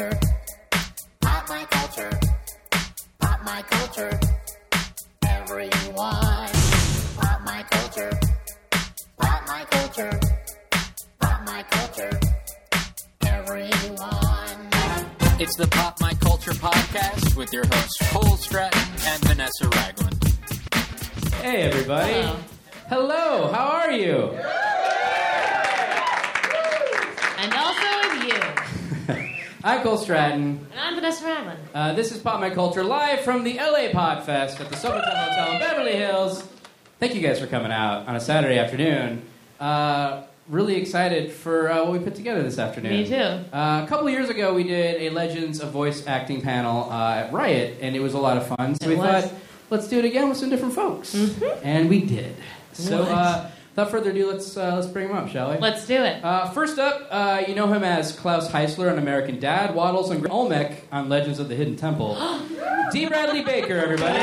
culture. Pop my culture. Pop my culture. Everyone. Pop my culture. Pop my culture. Pop my culture. Everyone. It's the Pop My Culture podcast with your hosts Cole Stratton and Vanessa Ragland. Hey everybody. Hello, how are you? And also is you. I'm Cole Stratton. And I'm Vanessa Ragland. This is Pop My Culture live from the LA Pod Fest at the Somerton Hotel in Beverly Hills. Thank you guys for coming out on a Saturday afternoon. Really excited for what we put together this afternoon. Me too. A couple years ago, we did a Legends of Voice Acting panel at Riot, and it was a lot of fun. So we thought, let's do it again with some different folks. Mm-hmm. And we did. So without further ado, let's bring him up, shall we? Let's do it. First up, you know him as Klaus Heisler on American Dad, Waddles and Olmec on Legends of the Hidden Temple. Dee Bradley Baker, everybody.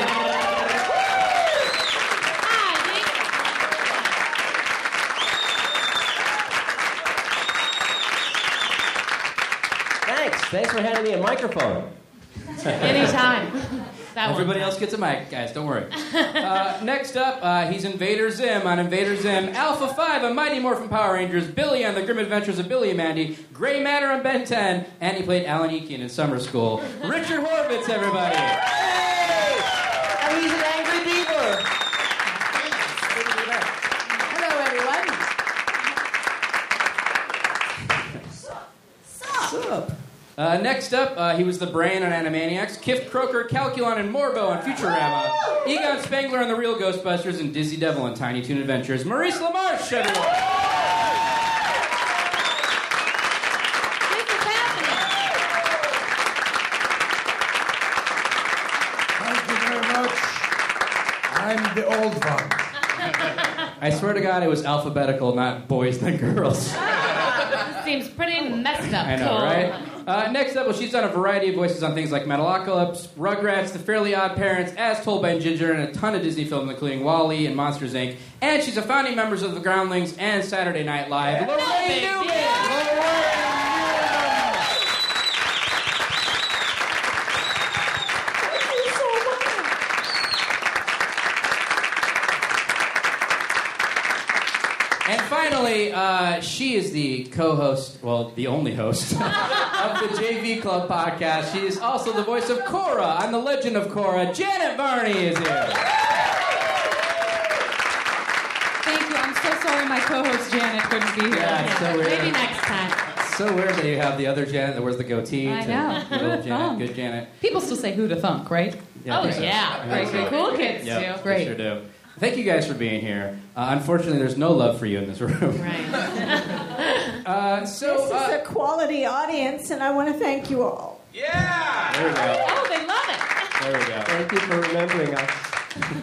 Thanks for handing me a microphone. Anytime. Everybody else gets a mic, guys. Don't worry. Next up, he's Invader Zim on Invader Zim, Alpha 5 on Mighty Morphin Power Rangers, Billy on The Grim Adventures of Billy and Mandy, Grey Matter on Ben 10, and he played Alan Eakin in Summer School. Richard Horvitz, everybody. Hey! And he's an angry beaver. Hello, everyone. Sup? Next up, he was the brain on Animaniacs, Kif Kroker, Calculon, and Morbo on Futurama, Egon Spengler on The Real Ghostbusters, and Dizzy Devil on Tiny Toon Adventures. Maurice LaMarche, everyone! This is happening! Thank you very much. I'm the old one. I swear to God, it was alphabetical, not boys, then girls. This seems pretty messed up. I know, Cole. Right? Next up, she's done a variety of voices on things like Metalocalypse, Rugrats, The Fairly OddParents, As Told by Ginger, and a ton of Disney films, including WALL-E and Monsters, Inc. And she's a founding member of The Groundlings and Saturday Night Live. Yeah. Lorraine Newman! And finally, she is the co-host, well, the only host, of the JV Club podcast. She is also the voice of Korra on The Legend of Korra. Janet Varney is here. Thank you. I'm so sorry my co-host Janet couldn't be here. Yeah, it's so weird. Maybe next time. It's so weird that you have the other Janet that wears the goatee. I know. Who'da thunk. Good Janet. People still say who'da thunk, right? Yeah, oh, yeah. Right. So. Cool kids, yep, too. Great. They sure do. Thank you guys for being here. Unfortunately, there's no love for you in this room. Right. This is a quality audience, and I want to thank you all. Yeah! There we go. Oh, they love it. There we go. Thank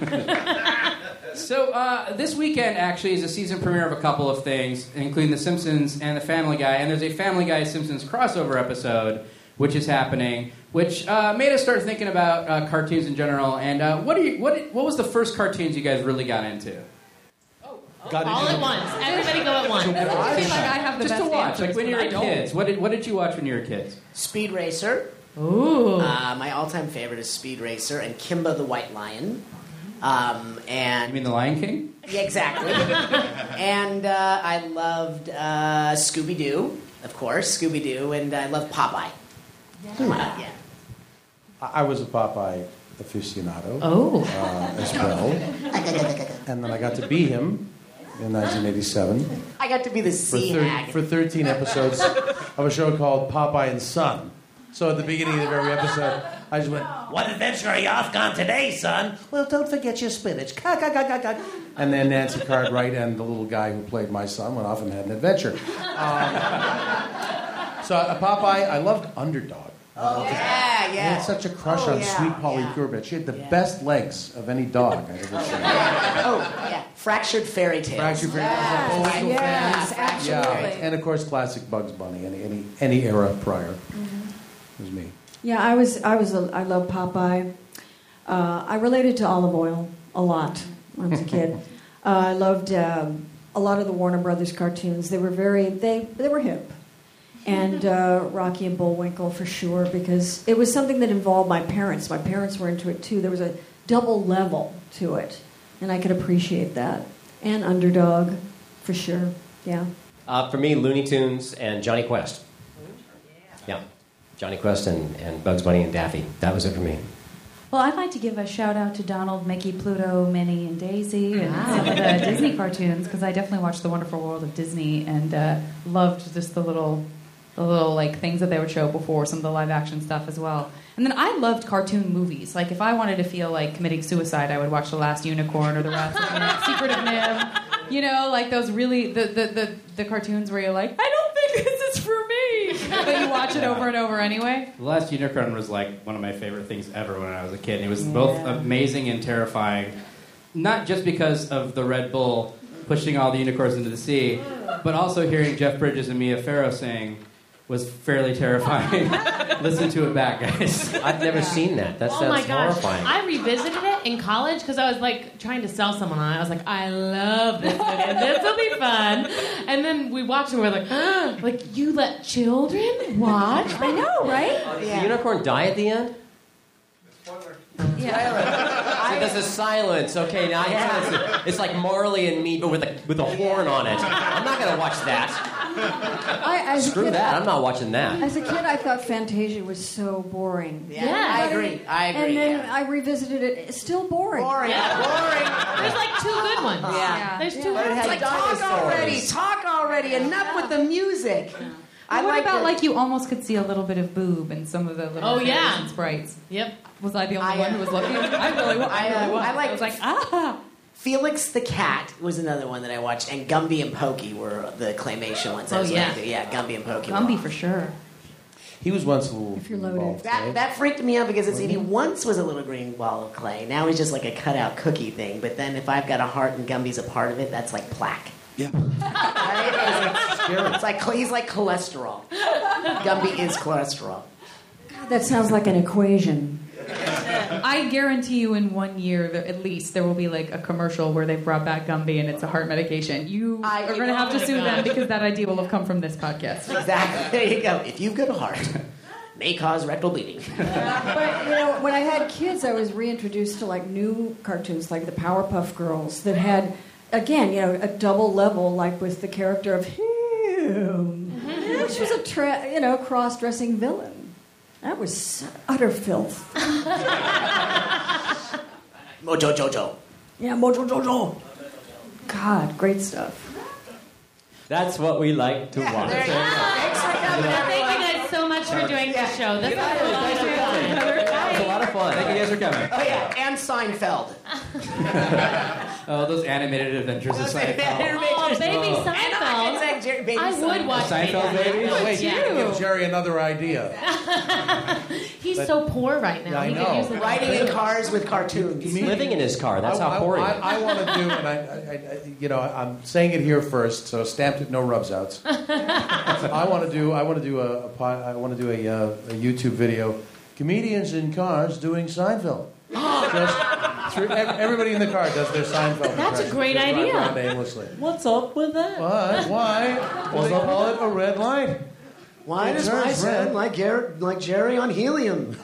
you for remembering us. So this weekend, actually, is a season premiere of a couple of things, including The Simpsons and The Family Guy. And there's a Family Guy-Simpsons crossover episode, which is happening, which made us start thinking about cartoons in general. And what was the first cartoons you guys really got into? All at once. Everybody go at once. I have the best to watch. Like when you were kids. What did you watch when you were kids? Speed Racer. Ooh. My all-time favorite is Speed Racer and Kimba the White Lion. And you mean the Lion King? Yeah, exactly. And I loved Scooby Doo, of course. Scooby Doo, and I loved Popeye. Yeah. I was a Popeye aficionado as well. And then I got to be him in 1987. I got to be the sea hag. For 13 episodes of a show called Popeye and Son. So at the beginning of every episode, I just went, "What adventure are you off on today, son? Well, don't forget your spinach." And then Nancy Cartwright and the little guy who played my son went off and had an adventure. So Popeye, I loved Underdog. I had such a crush on Sweet Polly Purebred. She had the best legs of any dog I've ever seen. Fractured Fairy Tales. Fractured Fairy Tales. And of course, classic Bugs Bunny. Any era prior, it was me. Yeah, I loved Popeye. I related to olive oil a lot when I was a kid. I loved a lot of the Warner Brothers cartoons. They were hip. and Rocky and Bullwinkle for sure, because it was something that involved my parents. My parents were into it too. There was a double level to it, and I could appreciate that. And Underdog, for sure, yeah. For me, Looney Tunes and Johnny Quest. Yeah, Johnny Quest and Bugs Bunny and Daffy. That was it for me. Well, I'd like to give a shout-out to Donald, Mickey, Pluto, Minnie, and Daisy, and some of the Disney cartoons, because I definitely watched The Wonderful World of Disney and loved just the little like things that they would show before, some of the live-action stuff as well. And then I loved cartoon movies. Like, if I wanted to feel like committing suicide, I would watch The Last Unicorn or The Last Secret of Nim. You know, like those really, the cartoons where you're like, I don't think this is for me. But you watch it over and over anyway. The Last Unicorn was like one of my favorite things ever when I was a kid. And it was both amazing and terrifying. Not just because of the Red Bull pushing all the unicorns into the sea, but also hearing Jeff Bridges and Mia Farrow sing was fairly terrifying. Listen to it back, guys. I've never seen that. That sounds horrifying. I revisited it in college because I was like trying to sell someone on it. I was like, I love this movie. This will be fun. And then we watched it and we were like, oh, like, you let children watch? I know, right? Does the unicorn die at the end? Yeah. So this is silence. Okay, now it's like Marley and Me, but with a horn on it. I'm not gonna watch that. I'm not watching that. As a kid, I thought Fantasia was so boring. I agree. And then I revisited it. It's still boring. Boring. There's like two good ones. Yeah. There's two. Good ones. It's like dinosaurs. Talk already. Enough with the music. Yeah. What about you almost could see a little bit of boob in some of the little and sprites? Yep. Was I the only one who was looking? I was like, ah. Felix the Cat was another one that I watched, and Gumby and Pokey were the claymation ones. Gumby and Pokey. Gumby for sure. He was once a little. If you're loaded, that freaked me out because he once was a little green ball of clay. Now he's just like a cutout cookie thing. But then if I've got a heart and Gumby's a part of it, that's like plaque. Yeah. It's like he's like cholesterol. Gumby is cholesterol. God, that sounds like an equation. I guarantee you in 1 year at least there will be like a commercial where they've brought back Gumby and it's a heart medication. You are going to have to sue them because that idea will have come from this podcast. Exactly. There you go. If you've got a heart, may cause rectal bleeding. But, when I had kids, I was reintroduced to like new cartoons like the Powerpuff Girls that had, again, a double level, like with the character of him, which was a cross-dressing villain. That was utter filth. Mojo Jojo. Yeah, Mojo Jojo. God, great stuff. That's what we like to watch. Thanks for coming. Thank you guys so much for doing the show. This was a lot of fun. Thank you guys for coming. Oh, yeah, and Seinfeld. Oh, those animated adventures of Seinfeld. Baby Seinfeld. I would watch Seinfeld, baby. Give Jerry another idea. He's so poor right now. Yeah, I know. Riding in cars with cartoons. He's living in his car. That's how poor he is. I want to do, and I'm saying it here first, so stamped it, no rubs outs. I want to do a YouTube video. Comedians in cars doing Seinfeld. Everybody in the car does their Seinfeld. That's a great idea. What's up with that? Why? Well, they call it a red light. Why does my son like Jerry on helium?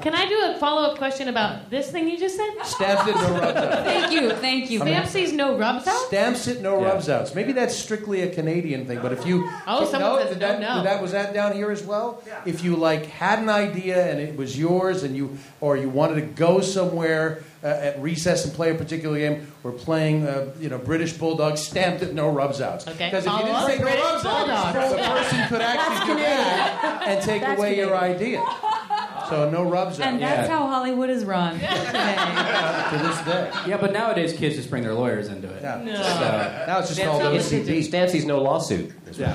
Can I do a follow-up question about this thing you just said? Stamps it, no rubs out. Thank you. Stamps no rubs out? Stamps it, no rubs outs. Maybe that's strictly a Canadian thing, but if you... Was that down here as well? Yeah. If you, had an idea and it was yours and you wanted to go somewhere at recess and play a particular game, we're playing, British Bulldog, stamped it, no rubs outs. Okay. Because if you didn't say British no rubs outs, the person could actually do that and take away your idea. So no rubs out. And that's how Hollywood is run today. To this day. Yeah, but nowadays kids just bring their lawyers into it. Yeah. No. So, now it's just called OCD. Stancy's no lawsuit. Yeah.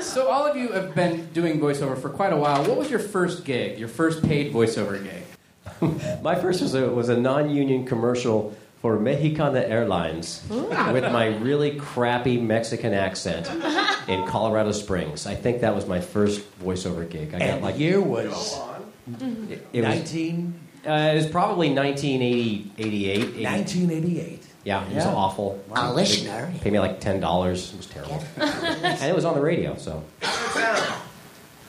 So all of you have been doing voiceover for quite a while. What was your first gig? Your first paid voiceover gig? My first was a non-union commercial for Mexicana Airlines with my really crappy Mexican accent in Colorado Springs. I think that was my first voiceover gig. Year was 19. It was probably 1988. Yeah, it was awful. Wow. A listener. They paid me like $10. It was terrible. Yeah. And it was on the radio, so.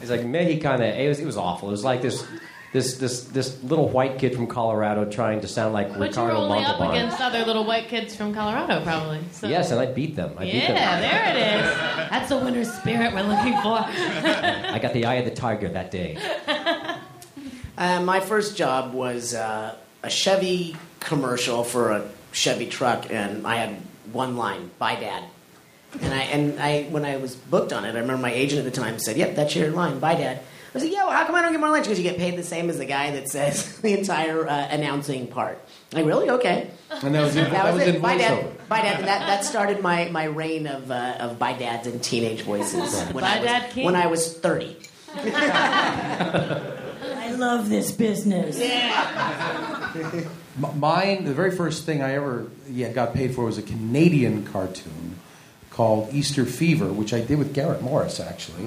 It's like Mexicana. It was awful. It was like this little white kid from Colorado trying to sound like Ricardo Montalban. But you were only up against other little white kids from Colorado, probably. So. Yes, and I beat them. I beat them. Yeah, there it is. That's the winter spirit we're looking for. I got the eye of the tiger that day. My first job was a Chevy commercial for a Chevy truck, and I had one line, "Bye, Dad." And I when I was booked on it, I remember my agent at the time said, "Yep, that's your line, bye, Dad." I was like, "Yo, how come I don't get more lunch?" Because you get paid the same as the guy that says the entire announcing part. I'm like, really? Okay. And that was in bye, Dad. Bye, Dad. That started my reign of bye dads and teenage voices. When I was 30. I love this business. Yeah. Mine, the very first thing I ever got paid for was a Canadian cartoon called Easter Fever, which I did with Garrett Morris, actually,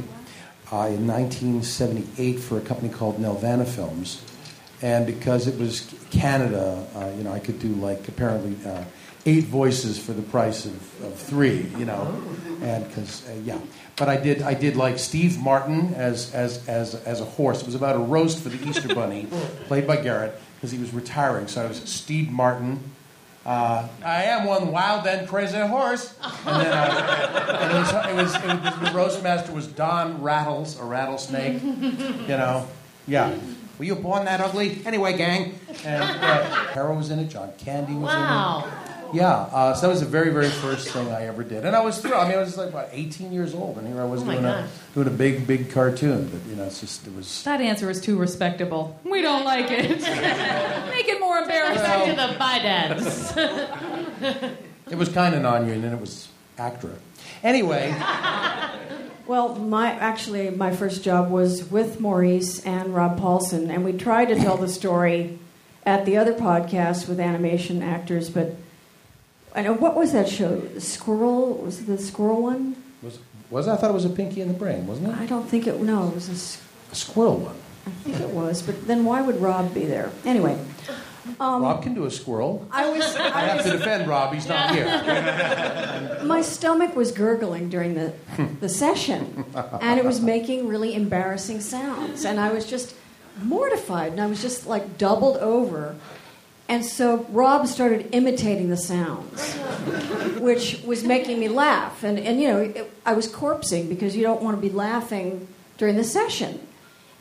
in 1978 for a company called Nelvana Films. And because it was Canada, I could do, like, apparently 8 voices for the price of 3, and because. But I did like Steve Martin as a horse. It was about a roast for the Easter Bunny, played by Garrett, because he was retiring, so I was Steve Martin. I am one wild and crazy horse. And then the roast master was Don Rattles, a rattlesnake. Yeah. Were you born that ugly? Anyway, gang. And Carol was in it. John Candy was in it. Yeah. So that was the very, very first thing I ever did, and I was thrilled. I mean, I was like about 18 years old, and here I was doing a big, big cartoon. But it was. That answer is too respectable. We don't like it. Make it more embarrassing to the bye dads. It was kind of non-union, and it was ACTRA. Anyway. Well, my first job was with Maurice and Rob Paulson, and we tried to tell the story at the other podcast with animation actors, but I know, what was that show? Was it the squirrel one? I thought it was a Pinky and the Brain, wasn't it? I don't think it. No, it was a squirrel one. I think it was, but then why would Rob be there? Anyway, Rob can do a squirrel. I have to defend Rob. He's not here. My stomach was gurgling during the session, and it was making really embarrassing sounds, and I was just mortified, and I was just like doubled over. And so Rob started imitating the sounds, which was making me laugh. And I was corpsing because you don't want to be laughing during the session.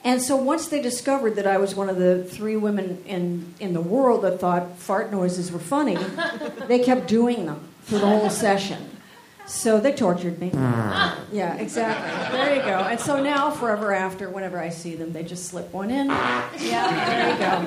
And so once they discovered that I was one of the 3 women in the world that thought fart noises were funny, they kept doing them through the whole session. So they tortured me. Yeah, exactly. There you go. And so now, forever after, whenever I see them, they just slip one in. Yeah, there you go.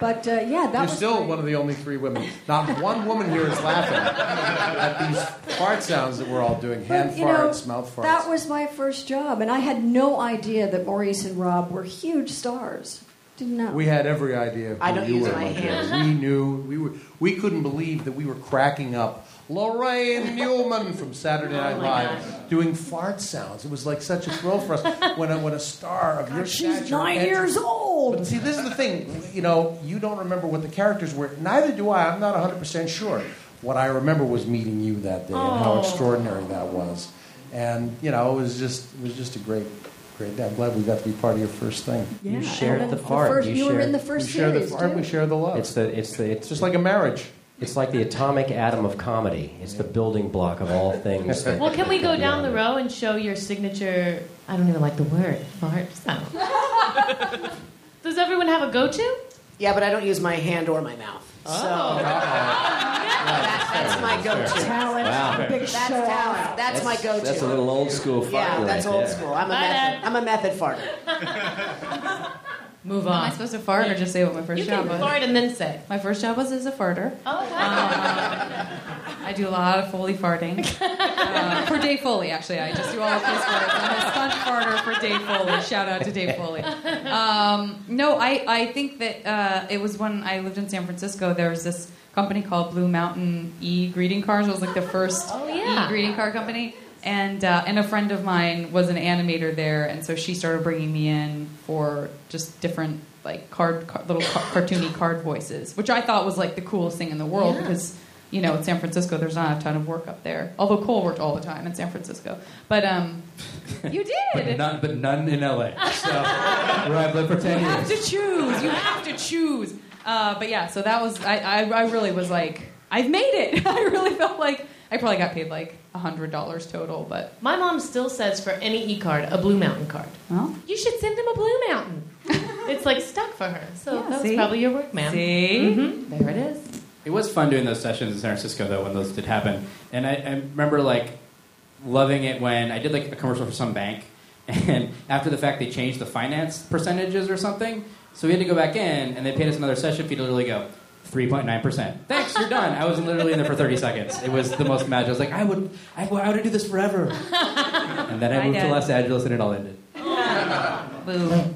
But, that was still great. One of the only 3 women. Not one woman here is laughing at these fart sounds that we're all doing. Hand farts, mouth farts. That was my first job, and I had no idea that Maurice and Rob were huge stars. Didn't know. We had every idea of who you were. We knew. We couldn't believe that we were cracking up Lorraine Newman from Saturday Night Live doing fart sounds. It was like such a thrill for us when a star of your stature. She's 9 years old. But see, this is the thing. You don't remember what the characters were. Neither do I. I'm not 100% sure. What I remember was meeting you that day and how extraordinary that was. And it was just a great day. I'm glad we got to be part of your first thing. Yeah. You shared the fart. You were in the first series. We share the love. It's just like a marriage. It's like the atomic atom of comedy. It's the building block of all things. Well, can we go down the row and show your signature? I don't even like the word fart sound. Does everyone have a go-to? Yeah, but I don't use my hand or my mouth. Oh. So. That's my go-to. Talent. Wow. That's talent. That's my go-to. That's a little old-school fart. Yeah, that's old-school. I'm a method farter. Move on. Am I supposed to fart or just say what my first job was? You can fart and then say. My first job was as a farter. Oh, okay. I do a lot of Foley farting. For Dave Foley, actually. I just do all of his words. I'm a stunt farter for Dave Foley. Shout out to Dave Foley. I think that it was when I lived in San Francisco, there was this company called Blue Mountain e-greeting cars. It was like the first e-greeting car company. And a friend of mine was an animator there, and so she started bringing me in for just different like cartoony card voices, which I thought was like the coolest thing in the world because you know, in San Francisco, there's not a ton of work up there. Although Cole worked all the time in San Francisco. But you did. but none in L.A. So, where I've lived for 10 years. You have to choose. But yeah, so that was, I really was like, I've made it. I really felt like, I probably got paid like $100 total. But my mom still says for any e-card, a Blue Mountain card. Well, you should send them a Blue Mountain. It's like stuck for her. So yeah, that was probably your work, ma'am. See? Mm-hmm. There it is. It was fun doing those sessions in San Francisco, though, when those did happen. And I remember, like, loving it when I did, like, a commercial for some bank. And after the fact, they changed the finance percentages or something. So we had to go back in, and they paid us another session fee to literally go, 3.9%. Thanks, you're done. I was literally in there for 30 seconds. It was the most magic. I was like, I would do this forever. And then I moved to Los Angeles, and it all ended. Boom.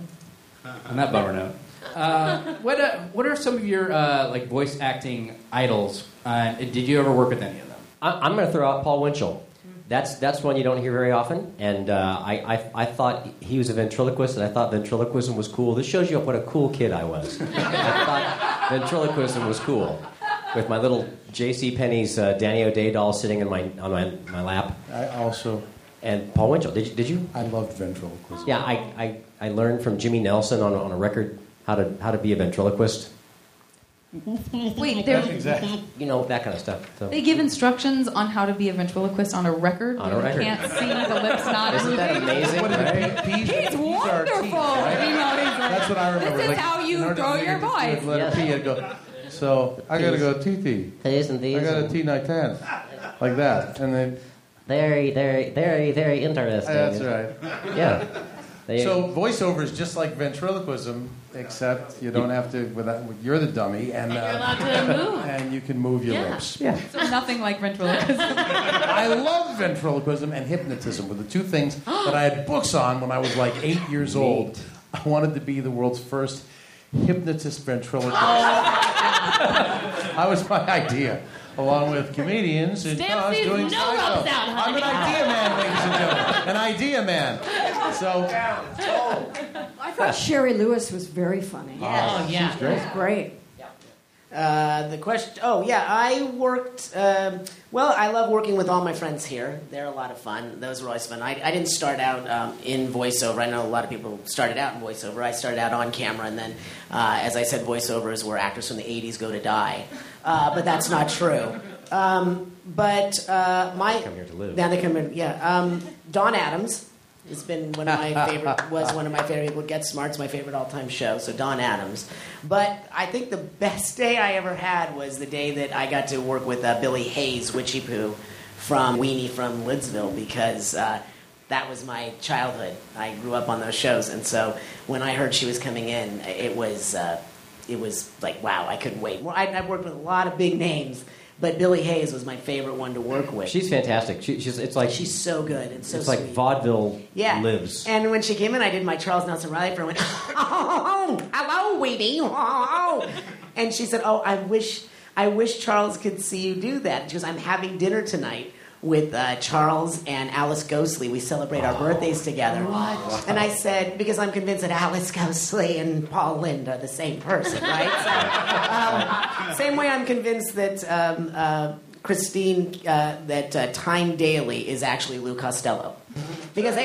On that bummer note. What are some of your like voice acting idols? Did you ever work with any of them? I'm going to throw out Paul Winchell. That's one you don't hear very often, and I thought he was a ventriloquist, and I thought ventriloquism was cool. This shows you what a cool kid I was. I thought ventriloquism was cool, with my little JCPenney's Danny O'Day doll sitting in my lap. I also. And Paul Winchell, did you? I loved ventriloquism. Yeah, I learned from Jimmy Nelson on a record. How to be a ventriloquist. Wait, they're... Exactly. You know, that kind of stuff. So. They give instructions on how to be a ventriloquist on a record. On a record. You can't see the lips not moving. Isn't that amazing? Right? He's wonderful. Teeth, right? That's what I remember. This is like, how you grow your voice. I gotta go tee-tee. T's and D's. I gotta T-9-10. Like that. And then... Very interesting. That's right. Yeah. So voiceover is just like ventriloquism, except you don't have to. You're the dummy, and you're allowed to move, and you can move your lips. Yeah. So nothing like ventriloquism. I love ventriloquism and hypnotism were the two things that I had books on when I was like 8 years old. I wanted to be the world's first hypnotist ventriloquist. That was my idea, along with comedians and dogs doing Seinfeld. I'm an idea man, ladies and gentlemen. An idea man. So, I thought Sherry Lewis was very funny. Oh, yeah. She's great. She's great. I worked, I love working with all my friends here. They're a lot of fun. Those were always fun. I didn't start out in voiceover. I know a lot of people started out in voiceover. I started out on camera, and then, as I said, voiceovers were actors from the 80s go to die. But that's not true. They come here to live. Now they come here, yeah. Don Adams... It's been one of my favorite. Well, Get Smart's my favorite all-time show, so Don Adams. But I think the best day I ever had was the day that I got to work with Billy Hayes, Witchy Poo, from Weenie from Lidsville, because that was my childhood. I grew up on those shows, and so when I heard she was coming in, it was like, wow, I couldn't wait. Well, I've worked with a lot of big names. But Billy Hayes was my favorite one to work with. She's fantastic. She's so good. It's so sweet. Like vaudeville lives. And when she came in, I did my Charles Nelson Riley for her. I went, oh, hello, Weenie. Oh. And she said, oh, I wish Charles could see you do that. She goes, I'm having dinner tonight with Charles and Alice Ghostly. We celebrate our birthdays together. What? And I said, because I'm convinced that Alice Ghostly and Paul Lind are the same person, right? So, same way I'm convinced that Christine, Tyne Daly is actually Lou Costello. Because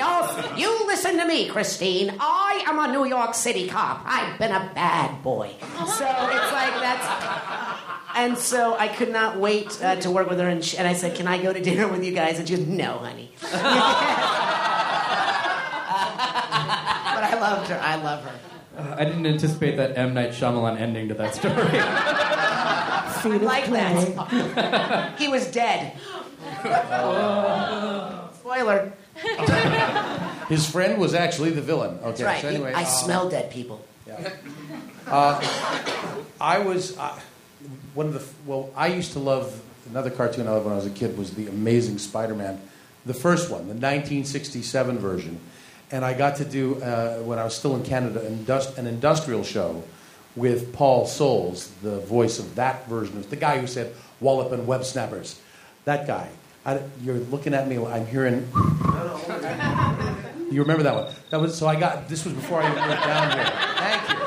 you listen to me, Christine. I am a New York City cop. I've been a bad boy. So it's like that's... And so I could not wait to work with her, and I said, can I go to dinner with you guys? And she goes, no, honey. But I loved her. I love her. I didn't anticipate that M. Night Shyamalan ending to that story. I like that. He was dead. Spoiler. His friend was actually the villain. Okay, that's right. So anyway, I smell dead people. Yeah. I used to love another cartoon I loved when I was a kid was The Amazing Spider-Man, the first one, the 1967 version, and I got to do when I was still in Canada an industrial show with Paul Soles, the voice of that version, of the guy who said "Wallop and Web Snappers," that guy. You're looking at me. I'm hearing. You remember that one? That was so. I got this was before I even went down here. Thank you.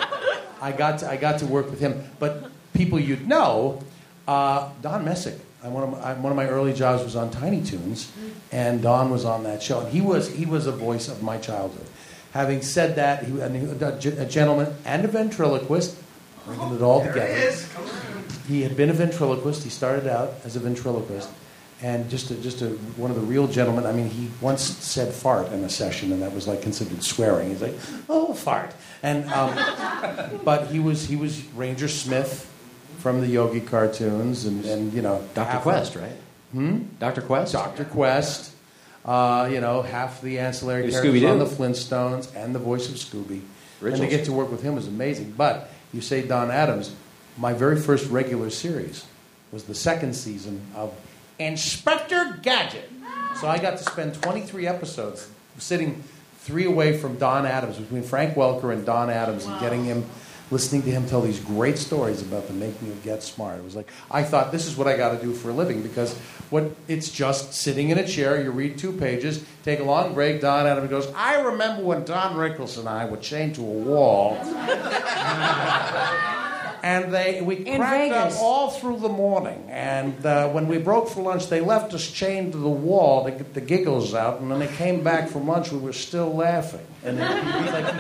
I got to work with him, but. People you'd know, Don Messick. One of my early jobs was on Tiny Toons, and Don was on that show. And he was a voice of my childhood. Having said that, he was a gentleman and a ventriloquist, bringing it all together. It is. He had been a ventriloquist. He started out as a ventriloquist, and just one of the real gentlemen. I mean, he once said "fart" in a session, and that was like considered swearing. He's like, "Oh, fart!" And but he was Ranger Smith from the Yogi cartoons, and you know, Dr. Quest, right? Dr. Quest. Dr. Quest. You know, half the ancillary characters on the Flintstones and the voice of Scooby. Richards. And to get to work with him was amazing. But you say Don Adams. My very first regular series was the second season of Inspector Gadget. So I got to spend 23 episodes sitting 3 away from Don Adams, between Frank Welker and Don Adams, and getting him, listening to him tell these great stories about the making of Get Smart. It was like, I thought, this is what I got to do for a living, because it's just sitting in a chair, you read 2 pages, take a long break, Don Adams goes, I remember when Don Rickles and I were chained to a wall. And we cracked up all through the morning. And when we broke for lunch, they left us chained to the wall to get the giggles out. And when they came back from lunch, we were still laughing. And he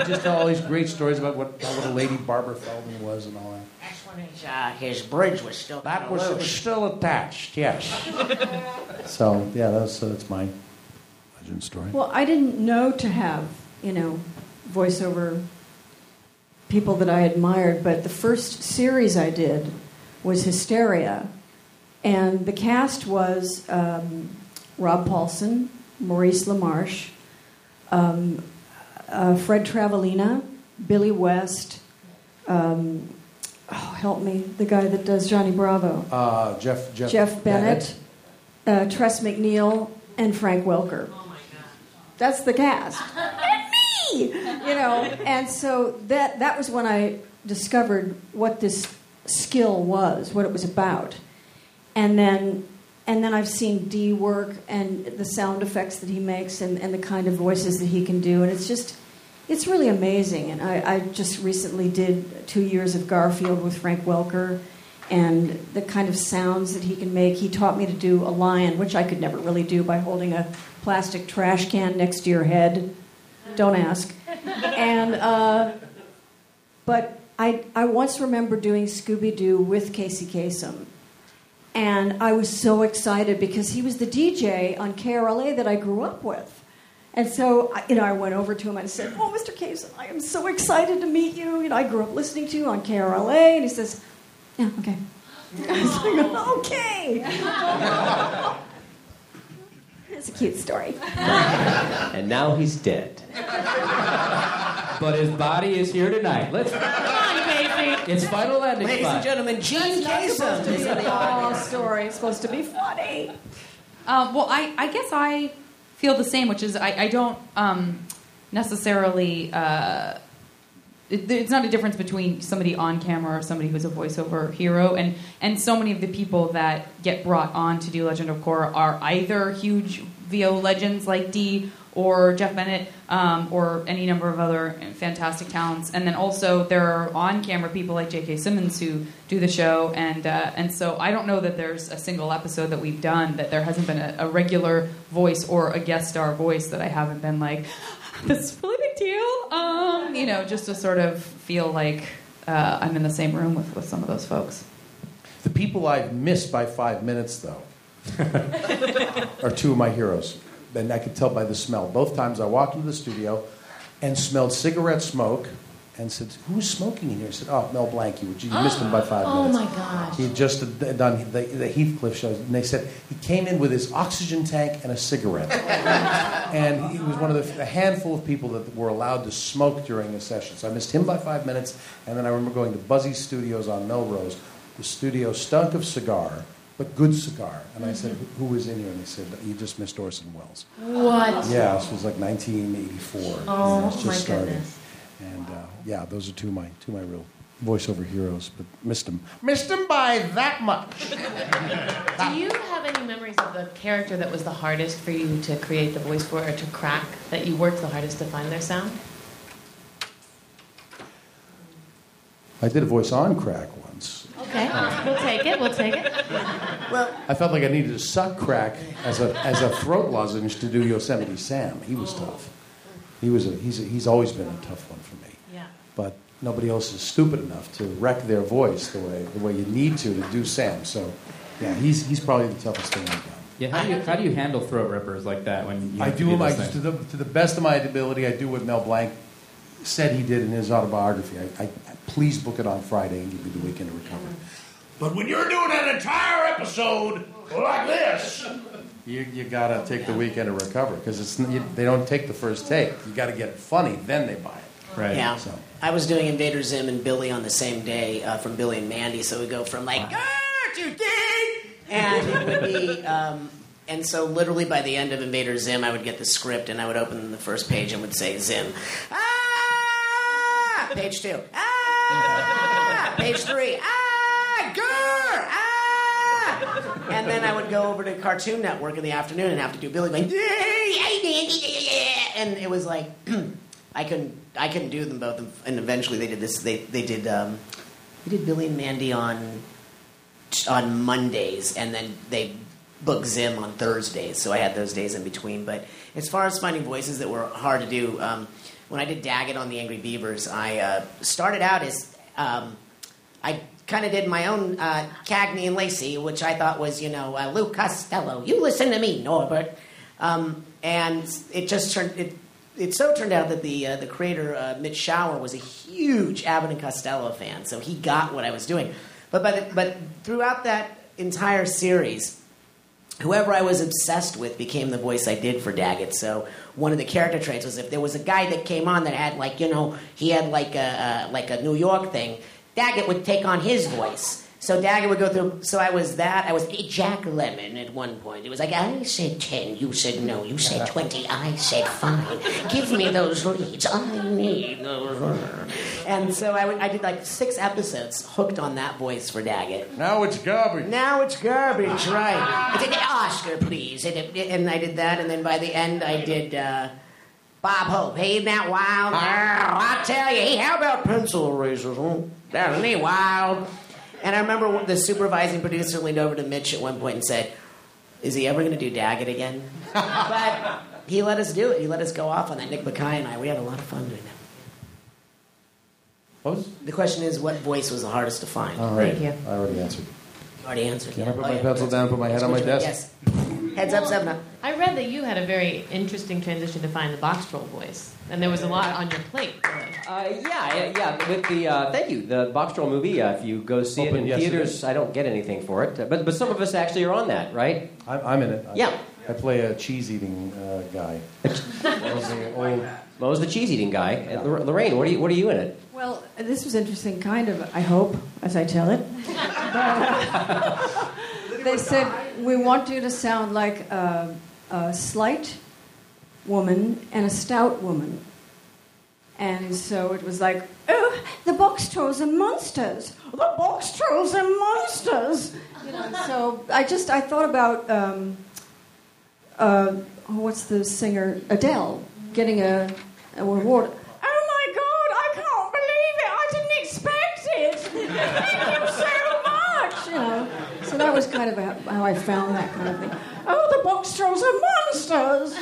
just told all these great stories about what a lady Barbara Feldman was and all that. That's when his bridge was still still attached, yes. So, yeah, that's my legend story. Well, I didn't know to have, voiceover people that I admired, but the first series I did was Hysteria, and the cast was Rob Paulson, Maurice LaMarche, Fred Travolina, Billy West, the guy that does Johnny Bravo, Jeff Bennett. Tress McNeil, and Frank Welker. Oh my God! That's the cast. And so that was when I discovered what this skill was, what it was about. And then I've seen Dee work, and the sound effects that he makes, and the kind of voices that he can do, and it's really amazing. And I just recently did 2 years of Garfield with Frank Welker, and the kind of sounds that he can make. He taught me to do a lion, which I could never really do, by holding a plastic trash can next to your head. Don't ask. And but I once remember doing Scooby Doo with Casey Kasem, and I was so excited because he was the DJ on KRLA that I grew up with. And so I went over to him and said, "Oh, Mr. Kasem, I am so excited to meet you. I grew up listening to you on KRLA." And he says, "Yeah, okay." I was like, "Okay." It's a cute story. And now he's dead. But his body is here tonight. Let's come on, baby. It's final landing. Ladies and gentlemen, Gene Kasem. It's a whole story. It's supposed to be funny. Well, I guess I feel the same, which is I don't necessarily. It's not a difference between somebody on camera or somebody who's a voiceover hero. And so many of the people that get brought on to do Legend of Korra are either huge VO legends like Dee or Jeff Bennett or any number of other fantastic talents. And then also there are on-camera people like J.K. Simmons who do the show. And so I don't know that there's a single episode that we've done that there hasn't been a regular voice or a guest star voice that I haven't been like... That's a really big deal. Just to sort of feel like I'm in the same room with some of those folks. The people I've missed by 5 minutes, though, are two of my heroes. And I could tell by the smell. Both times I walked into the studio and smelled cigarette smoke and said, "Who's smoking in here?" I said, "Oh, Mel Blanc, you missed him by 5 minutes. Oh, my gosh. He had just done the Heathcliff shows, and they said he came in with his oxygen tank and a cigarette. And he was one of a handful of people that were allowed to smoke during a session. So I missed him by 5 minutes, and then I remember going to Buzzy Studios on Melrose. The studio stunk of cigar, but good cigar. And I said, "Who was in here?" And they said, "You just missed Orson Welles." What? Yeah, this was like 1984. Oh, just my started. Goodness. And yeah, those are two of my real voiceover heroes, but missed them. Missed them by that much. Do you have any memories of the character that was the hardest for you to create the voice for, or to crack, that you worked the hardest to find their sound? I did a voice on crack once. Okay, we'll take it. Well, I felt like I needed a suck crack as a throat lozenge to do Yosemite Sam. He was tough. He was he's always been a tough one for me. Yeah. But nobody else is stupid enough to wreck their voice the way you need to do Sam. So, yeah, he's probably the toughest thing I've done. Yeah, how do you handle throat rippers like that when you? I do them to the best of my ability. I do what Mel Blanc said he did in his autobiography. I please book it on Friday and give me the weekend to recover. But when you're doing an entire episode like this, you gotta take the weekend to recover because they don't take the first take. You gotta get it funny, then they buy it. Right. Yeah. So. I was doing Invader Zim and Billy on the same day from Billy and Mandy, so we go from like to ding, and it would be. And so literally by the end of Invader Zim, I would get the script and I would open the first page and would say Zim. Ah, page 2. Ah, page 3. Ah. Ah! And then I would go over to Cartoon Network in the afternoon and have to do Billy going, and it was like I couldn't do them both. And eventually they did this. They did Billy and Mandy on Mondays, and then they booked Zim on Thursdays. So I had those days in between. But as far as finding voices that were hard to do, when I did Daggett on the Angry Beavers, I started out as I kind of did my own Cagney and Lacey, which I thought was, Lou Costello. You listen to me, Norbert. And it just turned it so turned out that the creator Mitch Schauer was a huge Abbott and Costello fan, so he got what I was doing. But but throughout that entire series, whoever I was obsessed with became the voice I did for Daggett. So one of the character traits was if there was a guy that came on that had like a New York thing. Daggett would take on his voice. So Daggett would go through. So I was that. I was Jack Lemmon at one point. It was like, I said 10, you said no. You said 20, I said fine. Give me those leads. I need those. And so I did like 6 episodes hooked on that voice for Daggett. Now it's garbage. Now it's garbage, right. I did Oscar, please. And I did that. And then by the end, I did... Bob Hope, hey, isn't that wild? I tell you, hey, how about pencil erasers? Huh? Isn't he wild? And I remember the supervising producer leaned over to Mitch at one point and said, is he ever going to do Daggett again? But he let us do it. He let us go off on that. Nick Bakay and I, we had a lot of fun doing that. The question is, what voice was the hardest to find? All right. Thank you. I already answered. You already answered. Can I put my pencil down, put my head on my desk? Yes. Heads up, 7 up. I read that you had a very interesting transition to find the box troll voice, and there was a lot on your plate. Really. Yeah. With the thank you, the box troll movie. If you go see it in theaters, I don't get anything for it. But some of us actually are on that, right? I'm in it. Yeah. I play a cheese-eating guy. I was the cheese-eating guy. Yeah. Lorraine, what are you in it? Well, this was interesting, kind of. I hope, as I tell it. They said, we want you to sound like a slight woman and a stout woman. And so it was like, oh, the box trolls are monsters. The box trolls are monsters. So I thought about, what's the singer? Adele getting an award. So that was kind of how I found that kind of thing. Oh, the box trolls are monsters!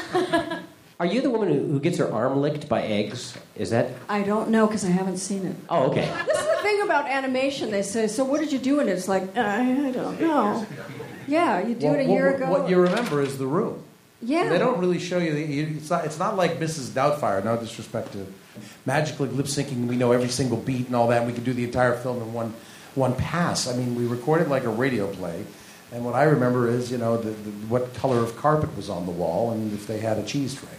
Are you the woman who gets her arm licked by eggs? Is that... I don't know, because I haven't seen it. Oh, okay. This is the thing about animation. They say, so what did you do in it? It's like, I don't know. Yeah, you do it a year ago. What you remember is the room. Yeah. They don't really show you... It's not like Mrs. Doubtfire, no disrespect to... Magically lip-syncing, we know every single beat and all that, and we can do the entire film in one pass. I mean, we recorded like a radio play, and what I remember is, what color of carpet was on the wall, and if they had a cheese tray.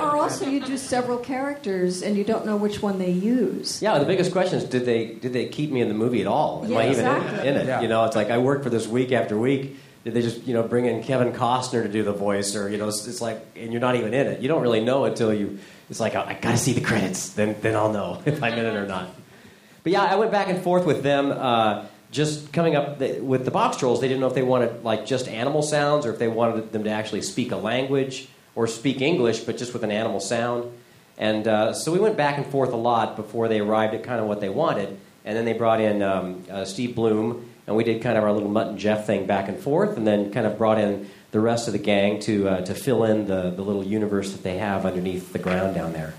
Or also, you do several characters, and you don't know which one they use. Yeah, the biggest question is, did they keep me in the movie at all? Am I even in it? Yeah. It's like I worked for this week after week. Did they just bring in Kevin Costner to do the voice, or it's like, and you're not even in it. You don't really know until you. It's like I gotta see the credits, then I'll know if I'm in it or not. But yeah, I went back and forth with them, just coming up with the box trolls. They didn't know if they wanted like just animal sounds or if they wanted them to actually speak a language or speak English, but just with an animal sound. And so we went back and forth a lot before they arrived at kind of what they wanted. And then they brought in Steve Bloom and we did kind of our little Mutt and Jeff thing back and forth, and then kind of brought in the rest of the gang to fill in the little universe that they have underneath the ground down there.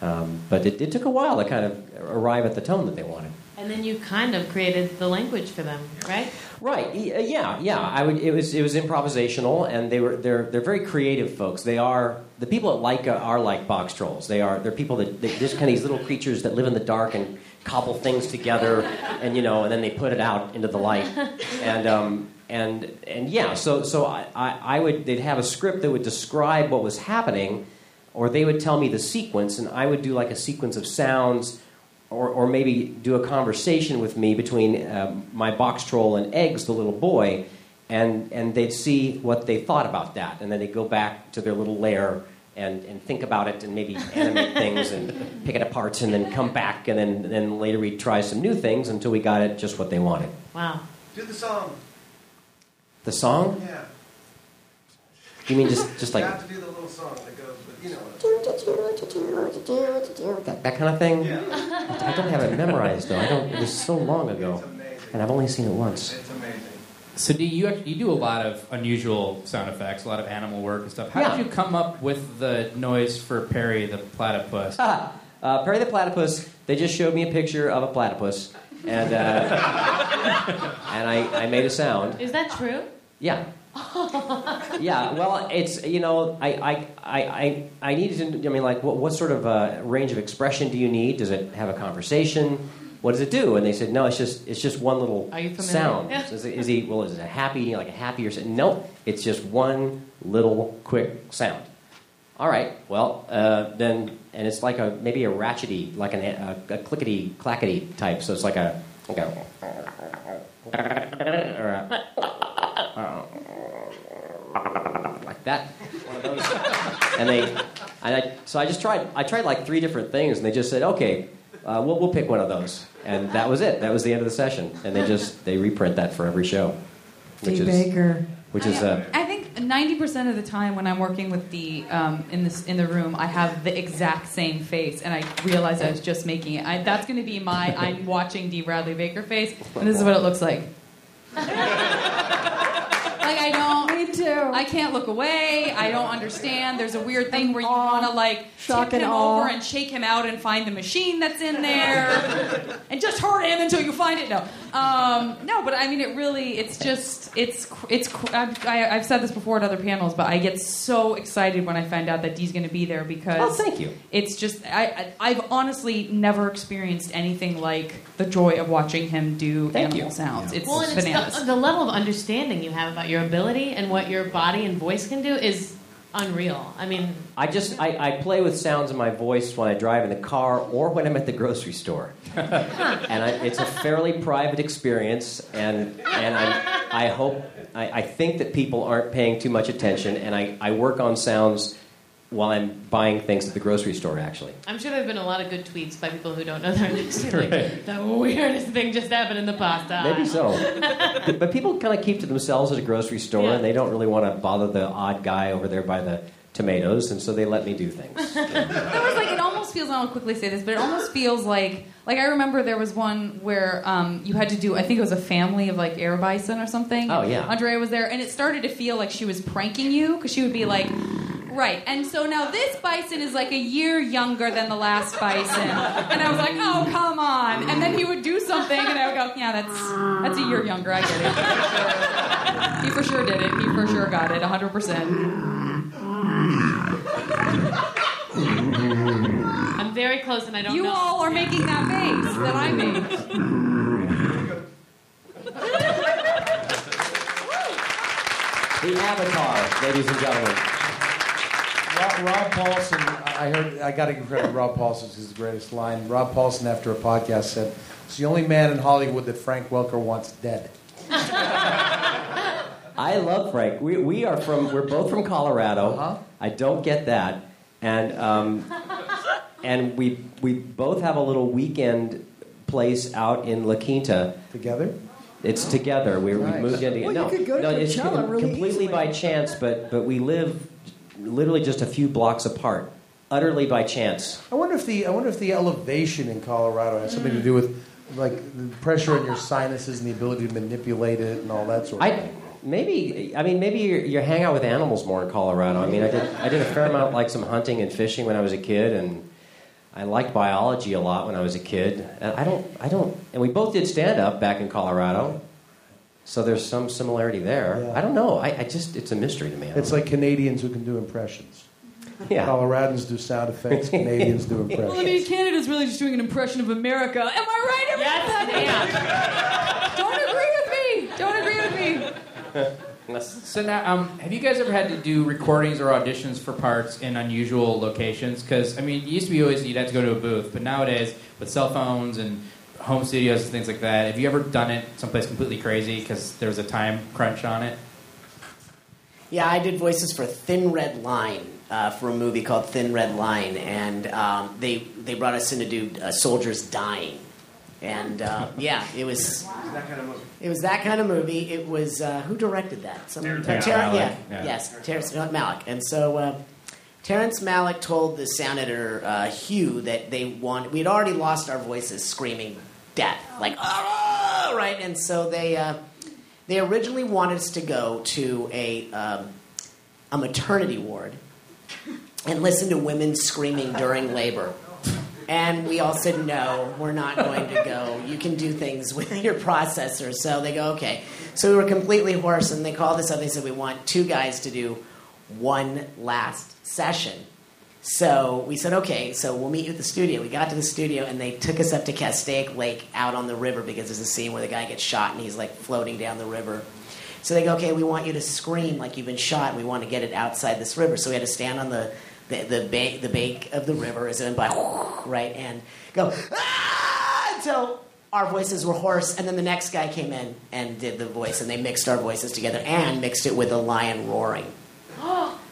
But it took a while to kind of arrive at the tone that they wanted. And then you kind of created the language for them, right? Right. Yeah. It was improvisational, and they're very creative folks. They are the people at Leica are like box trolls. They're people that they're just kind of these little creatures that live in the dark and cobble things together, and and then they put it out into the light, So they'd have a script that would describe what was happening, or they would tell me the sequence, and I would do like a sequence of sounds. Or maybe do a conversation with me between my box troll and Eggs, the little boy, and they'd see what they thought about that, and then they'd go back to their little lair and think about it and maybe animate things and pick it apart and then come back, and then later we'd try some new things until we got it just what they wanted. Wow. Do the song. The song? Yeah. You mean just like... You have to do the little song that goes with, That kind of thing? Yeah. I don't have it memorized, though. It was so long ago. It's amazing. And I've only seen it once. It's amazing. So do you do a lot of unusual sound effects, a lot of animal work and stuff. How did you come up with the noise for Perry the Platypus? Perry the Platypus, they just showed me a picture of a platypus, and I made a sound. Is that true? Yeah. Yeah, well, it's, I needed to, what sort of range of expression do you need? Does it have a conversation? What does it do? And they said, no, it's just one little sound. Yeah. So is it happy, like a happier sound? No, it's just one little quick sound. All right, well, then, and it's like maybe a ratchety, like a clickety-clackety type, so it's like that, one of those. So I just tried. I tried like three different things, and they just said, "Okay, we'll pick one of those." And that was it. That was the end of the session. And they reprint that for every show. Dee Baker. I think 90% of the time when I'm working with Dee in the room, I have the exact same face, and I realize I was just making it. That's going to be my I'm watching Dee Bradley Baker face, and this is what it looks like. Me too. I can't look away. I don't understand. There's a weird thing where you want to tip him over and shake him out and find the machine that's in there, and just hurt him until you find it. No, but I mean, it really. It's just. It's. I've said this before at other panels, but I get so excited when I find out that Dee's going to be there because. Oh, thank you. It's just. I've honestly never experienced anything like the joy of watching him do animal sounds. Yeah. It's bananas. The level of understanding you have about your ability. And what your body and voice can do is unreal. I mean... I play with sounds in my voice when I drive in the car or when I'm at the grocery store. And it's a fairly private experience, and I hope... I think that people aren't paying too much attention, and I work on sounds while I'm buying things at the grocery store, actually. I'm sure there have been a lot of good tweets by people who don't know their history. Right. The weirdest thing just happened in the pasta aisle. Maybe so. But people kind of keep to themselves at a grocery store, and they don't really want to bother the odd guy over there by the tomatoes, and so they let me do things. There was it almost feels, and I'll quickly say this, but it almost feels like I remember there was one where you had to do, I think it was a family of air bison or something. Oh, yeah. Andrea was there, and it started to feel like she was pranking you, because she would be like... Right, and so now this bison is a year younger than the last bison. And I was like, oh, come on. And then he would do something, and I would go, yeah, that's a year younger, I get it. He for sure did it. He for sure got it, 100%. I'm very close, and I don't know. You all are making that face that I made. The Avatar, ladies and gentlemen. Rob Paulson, I got to give credit to Rob Paulson because his greatest line. Rob Paulson, after a podcast, said, "It's the only man in Hollywood that Frank Welker wants dead." I love Frank. We're both from Colorado. Uh-huh. I don't get that, and we both have a little weekend place out in La Quinta together. It's together. We moved in together. Well, you could go to Coachella really completely easily. By chance, but we live. Literally just a few blocks apart, utterly by chance. I wonder if the elevation in Colorado has something to do with like the pressure on your sinuses and the ability to manipulate it and all that sort of thing. Maybe, I mean, maybe you hang out with animals more in Colorado. I mean, I did a fair amount, like some hunting and fishing when I was a kid, and I liked biology a lot when I was a kid. And and we both did stand-up back in Colorado, so there's some similarity there. Yeah. I don't know. I just, it's a mystery to me. It's like Canadians who can do impressions. Yeah. Coloradans do sound effects. Canadians do impressions. Well, I mean, Canada's really just doing an impression of America. Am I right, everybody? Yes, Don't agree with me. So now, have you guys ever had to do recordings or auditions for parts in unusual locations? Because, I mean, it used to be always you'd have to go to a booth, but nowadays with cell phones and home studios and things like that, have you ever done it someplace completely crazy because there was a time crunch on it? Yeah, I did voices for Thin Red Line, for a movie called Thin Red Line, and they brought us in to do Soldiers Dying. And, yeah, it was... Wow. It was that kind of movie. It was... who directed that? Terrence Malick. Yeah. Yes, Terrence Malick. And so Terrence Malick told the sound editor, Hugh, that they wanted... We had already lost our voices screaming death. Like, oh! Right? And so they originally wanted us to go to a maternity ward and listen to women screaming during labor. And we all said, no, we're not going to go. You can do things with your processor. So they go, okay. So we were completely hoarse, and they called us up. They said, we want two guys to do one last session. So we said, okay, so we'll meet you at the studio. We got to the studio, and they took us up to Castaic Lake out on the river because there's a scene where the guy gets shot, and he's, like, floating down the river. So they go, okay, we want you to scream like you've been shot, and we want to get it outside this river. So we had to stand on the bank of the river is in by right and go ah! Until our voices were hoarse, and then the next guy came in and did the voice, and they mixed our voices together and mixed it with a lion roaring.